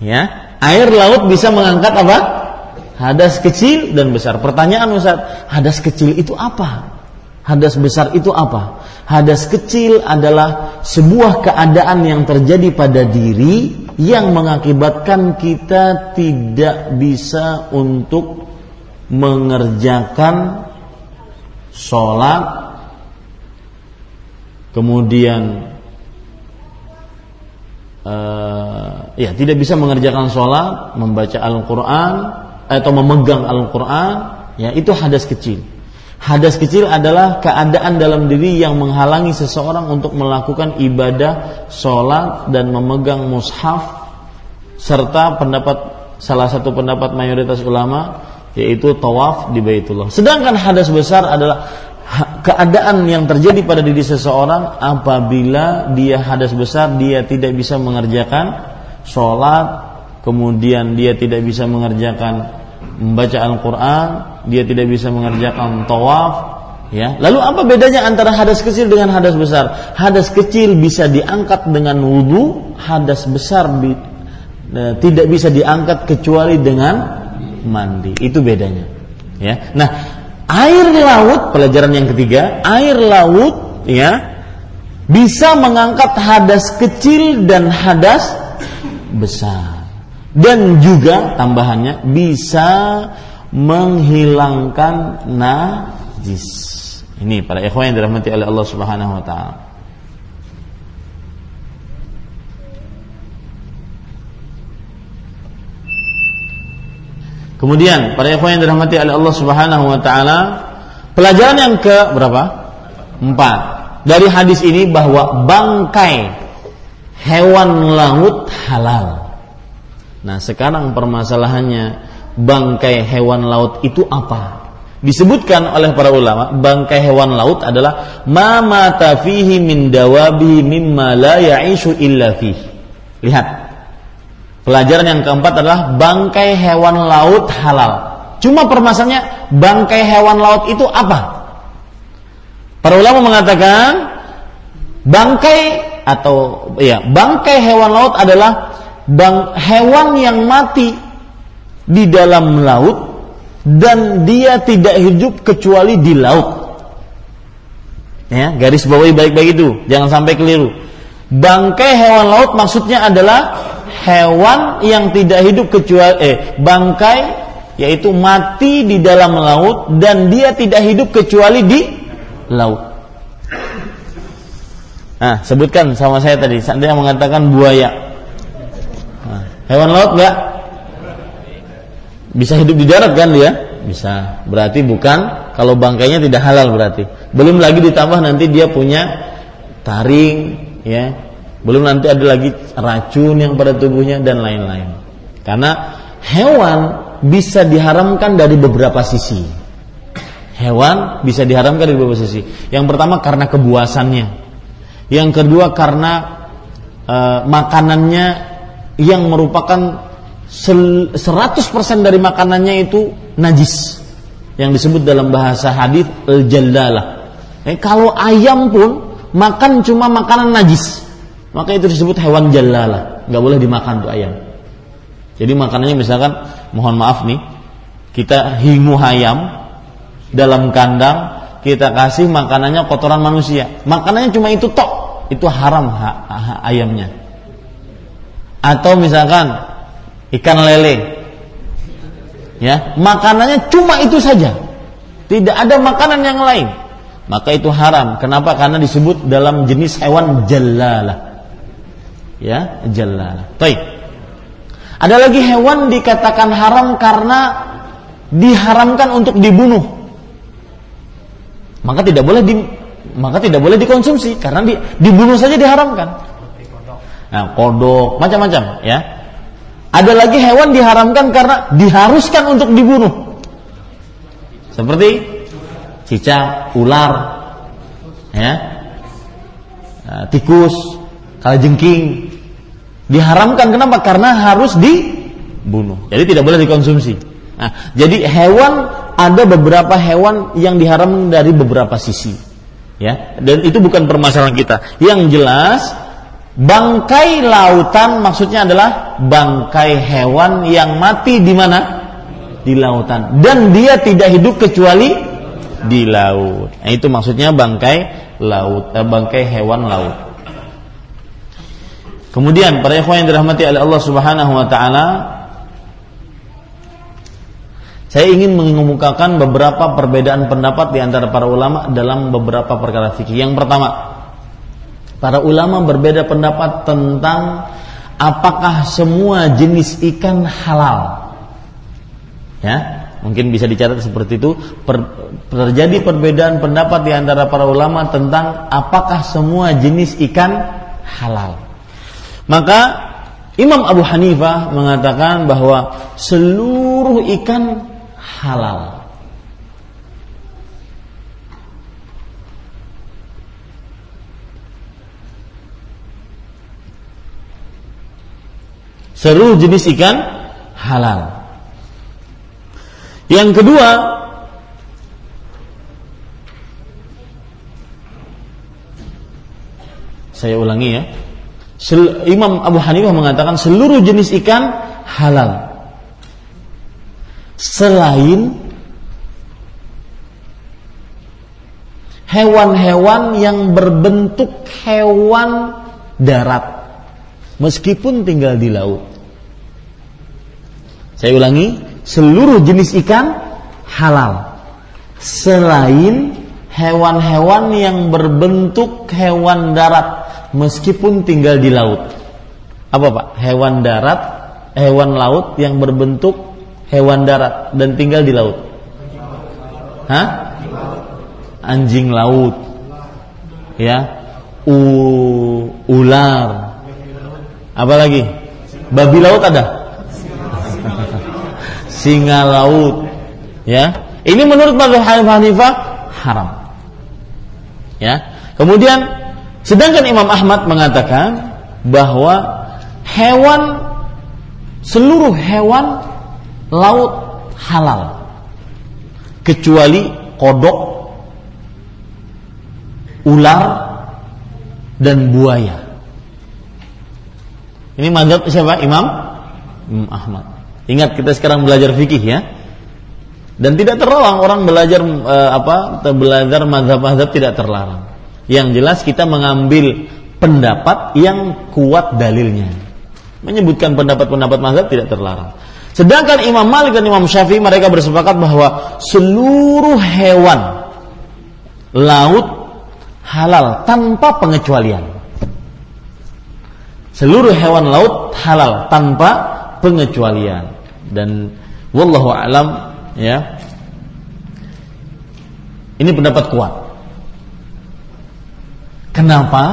Ya, air laut bisa mengangkat apa? Hadas kecil dan besar. Pertanyaan Ustaz, hadas kecil itu apa? Hadas besar itu apa? Hadas kecil adalah sebuah keadaan yang terjadi pada diri yang mengakibatkan kita tidak bisa untuk mengerjakan sholat, kemudian Uh, ya tidak bisa mengerjakan sholat, membaca Al-Quran atau memegang Al-Quran, ya itu hadas kecil. Hadas kecil adalah keadaan dalam diri yang menghalangi seseorang untuk melakukan ibadah sholat dan memegang mushaf, serta pendapat salah satu pendapat mayoritas ulama yaitu tawaf di Baitullah. Sedangkan hadas besar adalah keadaan yang terjadi pada diri seseorang apabila dia hadas besar, dia tidak bisa mengerjakan sholat, kemudian dia tidak bisa mengerjakan membaca Al-Quran, dia tidak bisa mengerjakan tawaf, ya. Lalu apa bedanya antara hadas kecil dengan hadas besar? Hadas kecil bisa diangkat dengan wudu, hadas besar bi- tidak bisa diangkat kecuali dengan mandi. Itu bedanya, ya. Nah, air laut, pelajaran yang ketiga, air laut ya bisa mengangkat hadas kecil dan hadas besar. Dan juga tambahannya bisa menghilangkan najis. Ini para ikhwan yang dirahmati oleh Allah Subhanahu wa taala. Kemudian para ikhwan yang dirahmati oleh Allah Subhanahu wa taala, pelajaran yang ke berapa? Empat. Dari hadis ini bahwa bangkai hewan laut halal. Nah, sekarang permasalahannya, bangkai hewan laut itu apa? Disebutkan oleh para ulama, bangkai hewan laut adalah ma mata fihi min dawabi mimma la ya'ishu illa fihi. Lihat. Pelajaran yang keempat adalah bangkai hewan laut halal. Cuma permasalahannya, bangkai hewan laut itu apa? Para ulama mengatakan bangkai atau ya, bangkai hewan laut adalah bang, hewan yang mati di dalam laut dan dia tidak hidup kecuali di laut. Ya, garis bawahi baik-baik itu, jangan sampai keliru. Bangkai hewan laut maksudnya adalah hewan yang tidak hidup kecuali eh, bangkai yaitu mati di dalam laut dan dia tidak hidup kecuali di laut. Nah, sebutkan sama saya tadi, ada yang mengatakan buaya. Nah, hewan laut enggak? Bisa hidup di darat kan dia? Bisa. Berarti bukan, kalau bangkainya tidak halal berarti. Belum lagi ditambah nanti dia punya taring, ya. Belum nanti ada lagi racun yang pada tubuhnya dan lain-lain. Karena hewan bisa diharamkan dari beberapa sisi. Hewan bisa diharamkan dari beberapa sisi. Yang pertama karena kebuasannya. Yang kedua karena e, makanannya yang merupakan seratus persen dari makanannya itu najis. Yang disebut dalam bahasa hadis al-jallalah. Eh, kalau ayam pun makan cuma makanan najis. Maka itu disebut hewan jalalah, nggak boleh dimakan tuh ayam. Jadi makanannya misalkan, mohon maaf nih, kita hingu ayam dalam kandang, kita kasih makanannya kotoran manusia, makanannya cuma itu tok, itu haram ha- ha- ayamnya. Atau misalkan ikan lele, ya makanannya cuma itu saja, tidak ada makanan yang lain, maka itu haram. Kenapa? Karena disebut dalam jenis hewan jalalah. Ya, jalalah. Baik. Ada lagi hewan dikatakan haram karena diharamkan untuk dibunuh. Maka tidak boleh di, maka tidak boleh dikonsumsi karena di, dibunuh saja diharamkan. Nah, kodok, macam-macam, ya. Ada lagi hewan diharamkan karena diharuskan untuk dibunuh. Seperti cicak, ular, ya. Tikus, kalajengking diharamkan, kenapa? Karena harus dibunuh, jadi tidak boleh dikonsumsi. Nah, jadi hewan, ada beberapa hewan yang diharamkan dari beberapa sisi, ya. Dan itu bukan permasalahan kita. Yang jelas, bangkai lautan maksudnya adalah bangkai hewan yang mati di mana? Di lautan, dan dia tidak hidup kecuali di laut. Nah, itu maksudnya bangkai laut, eh, bangkai hewan laut. Kemudian para ikhwan yang dirahmati oleh Allah Subhanahu wa taala, saya ingin mengemukakan beberapa perbedaan pendapat di antara para ulama dalam beberapa perkara fikih. Yang pertama, para ulama berbeda pendapat tentang apakah semua jenis ikan halal. Ya, mungkin bisa dicatat seperti itu. Per, terjadi perbedaan pendapat di antara para ulama tentang apakah semua jenis ikan halal. Maka Imam Abu Hanifah mengatakan bahwa seluruh ikan halal. Seluruh jenis ikan halal. Yang kedua, saya ulangi ya. Imam Abu Hanifah mengatakan seluruh jenis ikan halal selain hewan-hewan yang berbentuk hewan darat meskipun tinggal di laut. Saya ulangi, seluruh jenis ikan halal selain hewan-hewan yang berbentuk hewan darat meskipun tinggal di laut. Apa Pak? Hewan darat, hewan laut yang berbentuk hewan darat dan tinggal di laut. Hah? Anjing laut, ya, U, ular, apa lagi? Babi laut ada? Singa laut, ya. Ini menurut Abu Hanifah haram, ya. Kemudian, sedangkan Imam Ahmad mengatakan bahwa hewan, seluruh hewan laut halal, kecuali kodok, ular, dan buaya. Ini mazhab siapa? Imam Imam Ahmad. Ingat, kita sekarang belajar fikih, ya. Dan tidak terlarang orang belajar e, apa? belajar mazhab-mazhab tidak terlarang. Yang jelas kita mengambil pendapat yang kuat dalilnya. Menyebutkan pendapat-pendapat mazhab tidak terlarang. Sedangkan Imam Malik dan Imam Syafi'i mereka bersepakat bahwa seluruh hewan laut halal tanpa pengecualian. Seluruh hewan laut halal tanpa pengecualian. Dan wallahu a'lam, ya. Ini pendapat kuat. Kenapa?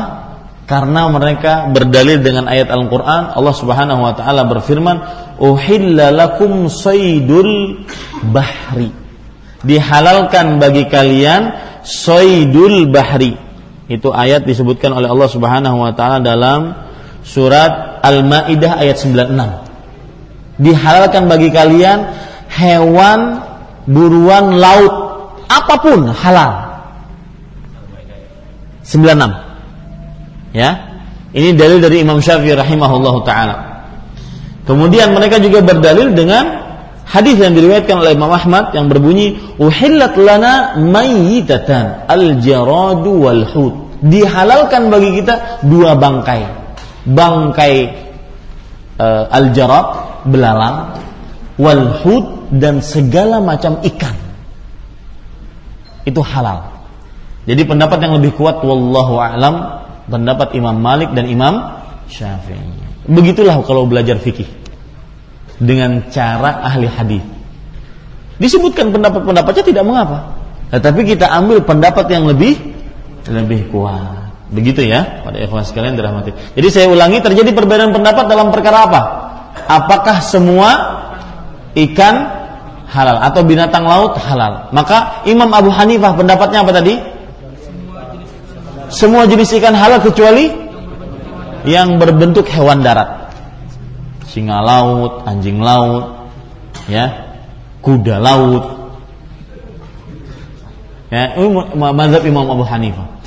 Karena mereka berdalil dengan ayat Al-Qur'an. Allah Subhanahu wa taala berfirman, "Uhilla lakum saydul bahri." Dihalalkan bagi kalian saydul bahri. Itu ayat disebutkan oleh Allah Subhanahu wa taala dalam surat Al-Maidah ayat sembilan puluh enam. Dihalalkan bagi kalian hewan buruan laut apapun halal. sembilan puluh enam. Ya, ini dalil dari Imam Syafi'i rahimahullahu taala. Kemudian mereka juga berdalil dengan hadis yang diriwayatkan oleh Imam Ahmad yang berbunyi, "Uhillat lana mayyitatan al-jaradu wal hut." Dihalalkan bagi kita dua bangkai. Bangkai e, al-jarad, belalang, wal hut, dan segala macam ikan. Itu halal. Jadi pendapat yang lebih kuat wallahu a'lam, pendapat Imam Malik dan Imam Syafi'i. Begitulah kalau belajar fikih dengan cara ahli hadis. Disebutkan pendapat-pendapatnya tidak mengapa, tetapi kita ambil pendapat yang lebih lebih kuat. Begitu ya, pada ikhwan sekalian dirahmati. Jadi saya ulangi, terjadi perbedaan pendapat dalam perkara apa? Apakah semua ikan halal atau binatang laut halal? Maka Imam Abu Hanifah pendapatnya apa tadi? Semua jenis ikan halal kecuali yang berbentuk hewan darat. Singa laut, anjing laut, ya, kuda laut. Ya, ini mazhab Imam Abu Hanifah.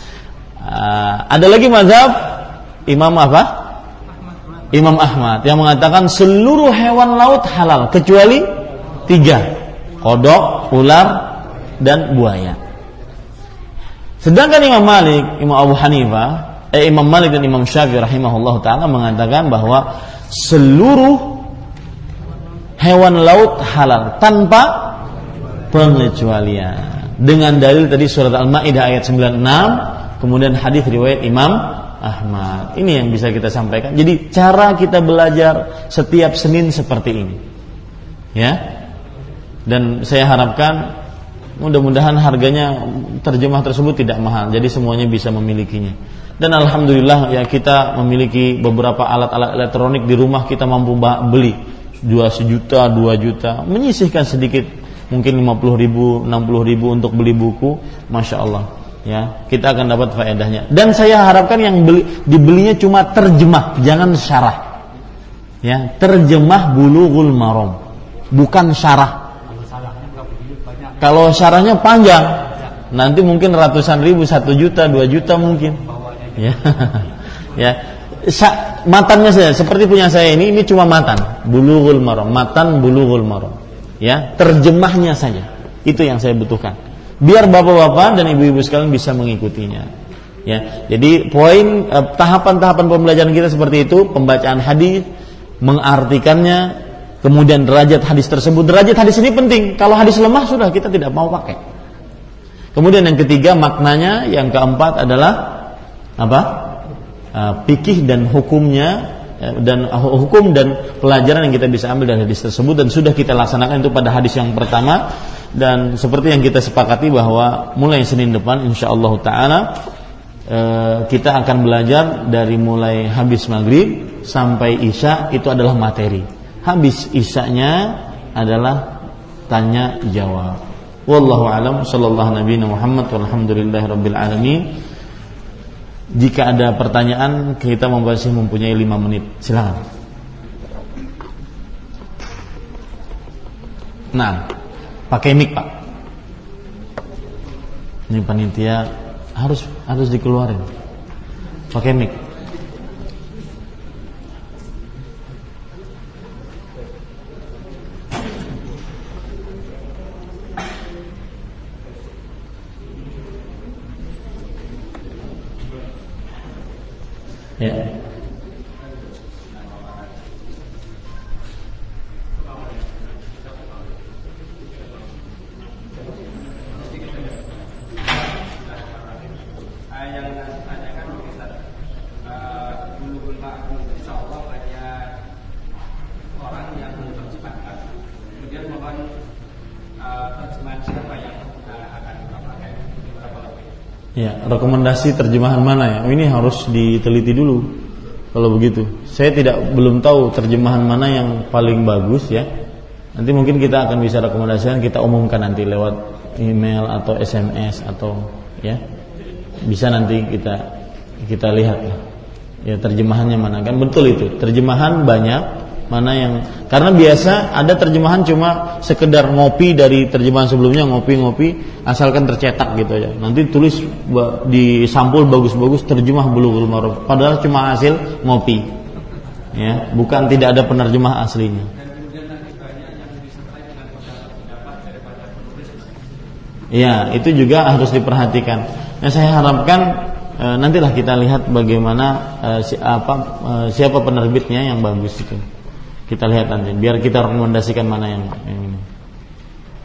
Uh, ada lagi mazhab Imam apa? Imam Ahmad yang mengatakan seluruh hewan laut halal kecuali tiga, kodok, ular, dan buaya. Sedangkan Imam Malik, Imam Abu Hanifah, eh, Imam Malik dan Imam Syafi'i rahimahullah ta'ala mengatakan bahwa seluruh hewan laut halal tanpa pengecualian. Dengan dalil tadi surat Al-Ma'idah ayat sembilan puluh enam, kemudian hadis riwayat Imam Ahmad. Ini yang bisa kita sampaikan. Jadi cara kita belajar setiap Senin seperti ini, ya. Dan saya harapkan mudah-mudahan harganya terjemah tersebut tidak mahal, jadi semuanya bisa memilikinya. Dan alhamdulillah ya, kita memiliki beberapa alat-alat elektronik di rumah, kita mampu beli dua sejuta, dua juta, menyisihkan sedikit, mungkin lima puluh ribu, enam puluh ribu untuk beli buku. Masya Allah, ya, kita akan dapat faedahnya. Dan saya harapkan yang beli, dibelinya cuma terjemah, jangan syarah, ya, terjemah Bulughul Maram, bukan syarah. Kalau syarahnya panjang, nanti mungkin ratusan ribu, satu juta, dua juta mungkin. Ya, ya. Sa- matannya saja, seperti punya saya ini, ini cuma matan, Bulughul Maram, matan Bulughul Maram. Ya, terjemahnya saja, itu yang saya butuhkan. Biar bapak-bapak dan ibu-ibu sekalian bisa mengikutinya. Ya, jadi poin eh, tahapan-tahapan pembelajaran kita seperti itu, pembacaan hadis, mengartikannya, Kemudian derajat hadis tersebut, derajat hadis ini penting. Kalau hadis lemah sudah kita tidak mau pakai. Kemudian yang ketiga maknanya, yang keempat adalah apa? Fikih dan hukumnya, dan hukum dan pelajaran yang kita bisa ambil dari hadis tersebut, dan sudah kita laksanakan itu pada hadis yang pertama. Dan seperti yang kita sepakati bahwa mulai Senin depan insyaallah taala kita akan belajar dari mulai habis maghrib sampai isya itu adalah materi. Habis isanya adalah tanya jawab. Wallahu a'lam. Sallallahu nabiyana Muhammad walhamdulillahi rabbil alamin. Jika ada pertanyaan, kita masih mempunyai lima menit. Silakan. Nah, pakai mic, Pak. Ini panitia harus harus dikeluarin. Pakai mic. Ya. Yang ditanyakan Bulughul Maram, insyaallah banyak orang yang menerjemahkan, kemudian mohon terjemahan siapa yang akan kita pakai berapa lebih. Ya, rekomendasi terjemahan mana ya? Ini harus diteliti dulu. Kalau begitu, saya tidak belum tahu terjemahan mana yang paling bagus ya. Nanti mungkin kita akan bisa rekomendasikan, kita umumkan nanti lewat email atau S M S atau ya. Bisa nanti kita kita lihat ya. Ya terjemahannya mana, kan betul itu. Terjemahan banyak, mana yang, karena biasa ada terjemahan cuma sekedar ngopi dari terjemahan sebelumnya, ngopi-ngopi asalkan tercetak gitu ya. Nanti tulis di sampul bagus-bagus terjemah Bulughul Maram, padahal cuma hasil ngopi ya, bukan tidak ada penerjemah aslinya. Ya, itu juga harus diperhatikan. Nah, saya harapkan e, nantilah kita lihat bagaimana e, si, apa, e, siapa penerbitnya yang bagus itu. Kita lihat nanti, biar kita rekomendasikan mana yang ini.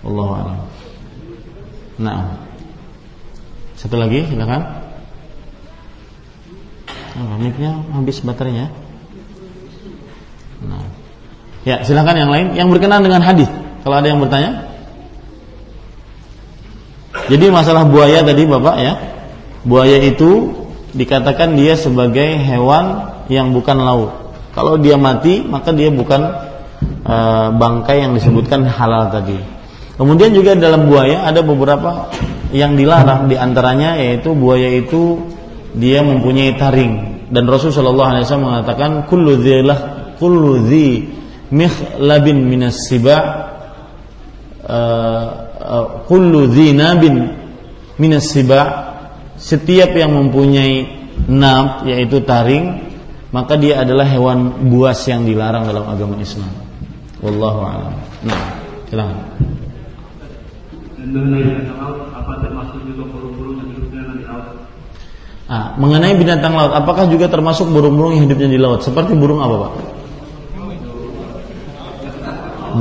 Wallahu a'lam. Nah, satu lagi, silakan. Nah, mic-nya habis baterainya. Nah, ya silakan yang lain, yang berkenaan dengan hadis. Kalau ada yang bertanya. Jadi masalah buaya tadi, Bapak ya. Buaya itu dikatakan dia sebagai hewan yang bukan lauk. Kalau dia mati, maka dia bukan e, bangkai yang disebutkan halal tadi. Kemudian juga dalam buaya ada beberapa yang dilarang, diantaranya yaitu buaya itu dia mempunyai taring. Dan Rasulullah shallallahu alaihi wasallam mengatakan kullu dhilah kullu dhi mikhlabin minas siba' e, e, kullu dhi nabin minas siba', setiap yang mempunyai nab yaitu taring, maka dia adalah hewan buas yang dilarang dalam agama Islam. Wallahu a'lam. Nah, silakan. Apa termasuk juga burung-burung yang hidupnya di laut? Ah, mengenai binatang laut, apakah juga termasuk burung-burung yang hidupnya di laut? Seperti burung apa, Pak?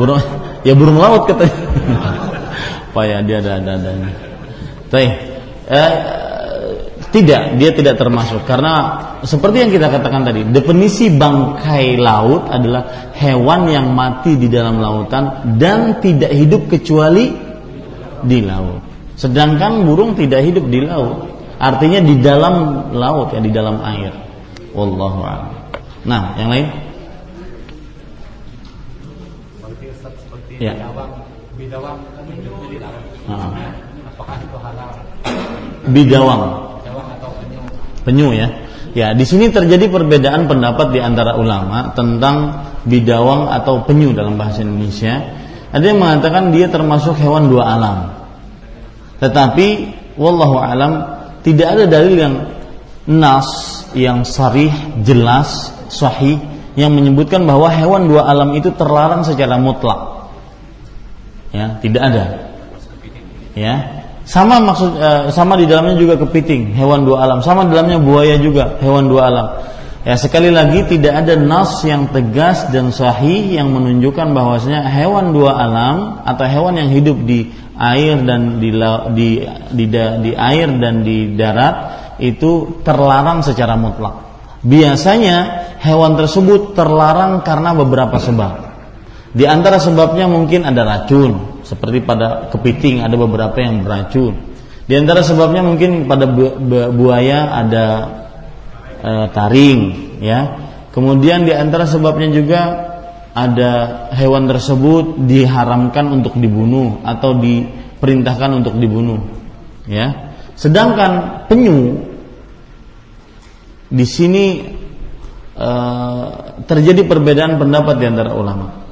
Burung, ya burung laut katanya. Pak ya, dia ada ada adanya. Baik. Eh, Tidak, dia tidak termasuk. Karena seperti yang kita katakan tadi, definisi bangkai laut adalah hewan yang mati di dalam lautan dan tidak hidup kecuali di laut. Sedangkan burung tidak hidup di laut, artinya di dalam laut ya, di dalam air. Wallahu a'lam. Nah, yang lain? Seperti ya. Bidawang, bidawang hidup di laut. Nah. Apakah itu halal? Bidawang. Penyu ya. Ya, di sini terjadi perbedaan pendapat di antara ulama tentang bidawang atau penyu dalam bahasa Indonesia. Ada yang mengatakan dia termasuk hewan dua alam. Tetapi wallahu alam tidak ada dalil yang nas, yang sarih, jelas, sahih yang menyebutkan bahwa hewan dua alam itu terlarang secara mutlak. Ya, tidak ada. Ya. Sama maksud sama di dalamnya juga kepiting, hewan dua alam. Sama di dalamnya buaya juga, hewan dua alam. Ya, sekali lagi tidak ada nas yang tegas dan sahih yang menunjukkan bahwasanya hewan dua alam atau hewan yang hidup di air dan di di di, di air dan di darat itu terlarang secara mutlak. Biasanya hewan tersebut terlarang karena beberapa sebab. Di antara sebabnya mungkin ada racun, seperti pada kepiting ada beberapa yang beracun. Di antara sebabnya mungkin pada buaya ada E, taring, ya. Kemudian di antara sebabnya juga ada hewan tersebut diharamkan untuk dibunuh atau diperintahkan untuk dibunuh, ya. Sedangkan penyu di sini e, terjadi perbedaan pendapat di antara ulama.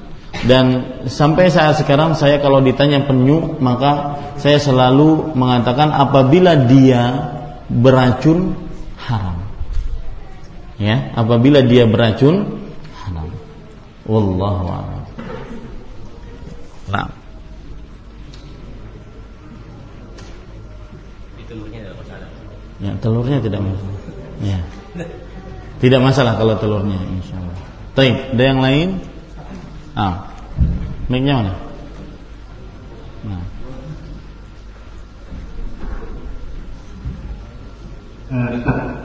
Dan sampai saat sekarang saya kalau ditanya penyu, maka saya selalu mengatakan apabila dia beracun haram. Ya, apabila dia beracun haram. Wallahu a'lam. Nah. Telurnya tidak masalah. Ya, telurnya tidak masalah. Ya. Tidak masalah kalau telurnya insyaallah. Baik, ada yang lain? Ah. Mic-nya mana? Nah. Uh,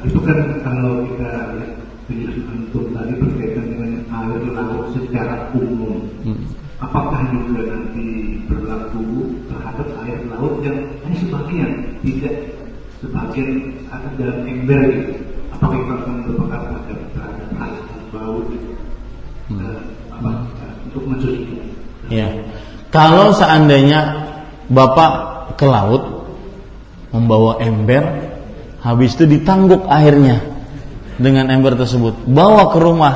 itu kan kalau kita lihat penjelasan itu tadi berkaitan dengan air laut secara umum, hmm. apakah juga nanti berlaku terhadap air laut yang hanya sebagian, tidak sebagian ada dalam ember itu? Apakah kita akan berpengaruh terhadap air laut untuk mencuci? Ya, kalau seandainya bapak ke laut membawa ember, habis itu ditangguk airnya dengan ember tersebut, bawa ke rumah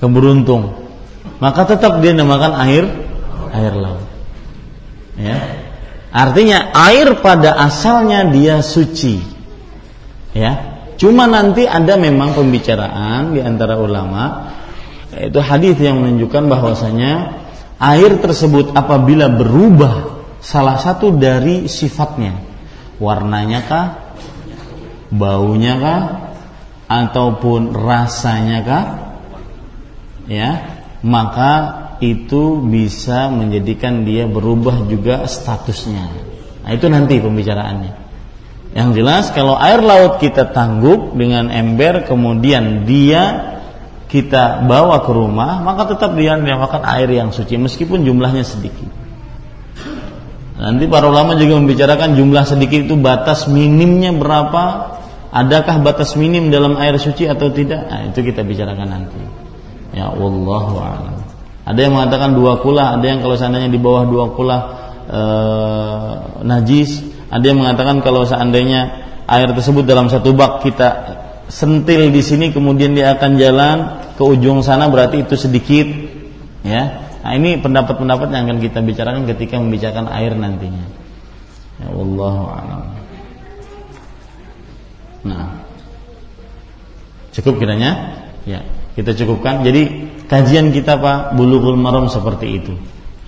ke beruntung, maka tetap dia namakan air air laut. Ya, artinya air pada asalnya dia suci. Ya, cuma nanti ada memang pembicaraan di antara ulama, itu hadis yang menunjukkan bahwasanya air tersebut apabila berubah salah satu dari sifatnya, warnanya kah, baunya kah, ataupun rasanya kah, ya, maka itu bisa menjadikan dia berubah juga statusnya. Nah, itu nanti pembicaraannya. Yang jelas kalau air laut kita tangguk dengan ember kemudian dia kita bawa ke rumah, maka tetap dia dinamakan air yang suci meskipun jumlahnya sedikit. Nanti para ulama juga membicarakan jumlah sedikit itu batas minimnya berapa, adakah batas minim dalam air suci atau tidak? Nah, itu kita bicarakan nanti. Ya, wallahu a'lam. Ada yang mengatakan dua kulah, ada yang kalau seandainya di bawah dua kulah eh, najis, ada yang mengatakan kalau seandainya air tersebut dalam satu bak kita sentil di sini kemudian dia akan jalan ke ujung sana berarti itu sedikit, ya. Nah, ini pendapat-pendapat yang akan kita bicarakan ketika membicarakan air nantinya. Ya, wallahu a'lam. Nah, cukup kiranya, ya, kita cukupkan. Jadi kajian kita Pak Bulughul Maram seperti itu,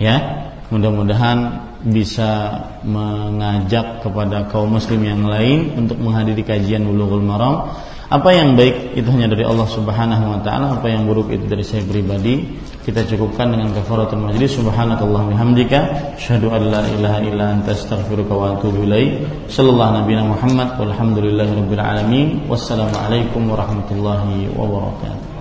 ya. Mudah-mudahan bisa mengajak kepada kaum muslim yang lain untuk menghadiri kajian Bulughul Maram. Apa yang baik itu hanya dari Allah Subhanahu wa taala, apa yang buruk itu dari saya pribadi. Kita cukupkan dengan kafaratul majlis. Subhanakallahumma hamdika, asyhadu an la ilaha illa anta, astaghfiruka wa atubu ilaik. Sallallahu nabiyana Muhammad walhamdulillahirabbil alamin. Wassalamu alaikum warahmatullahi wabarakatuh.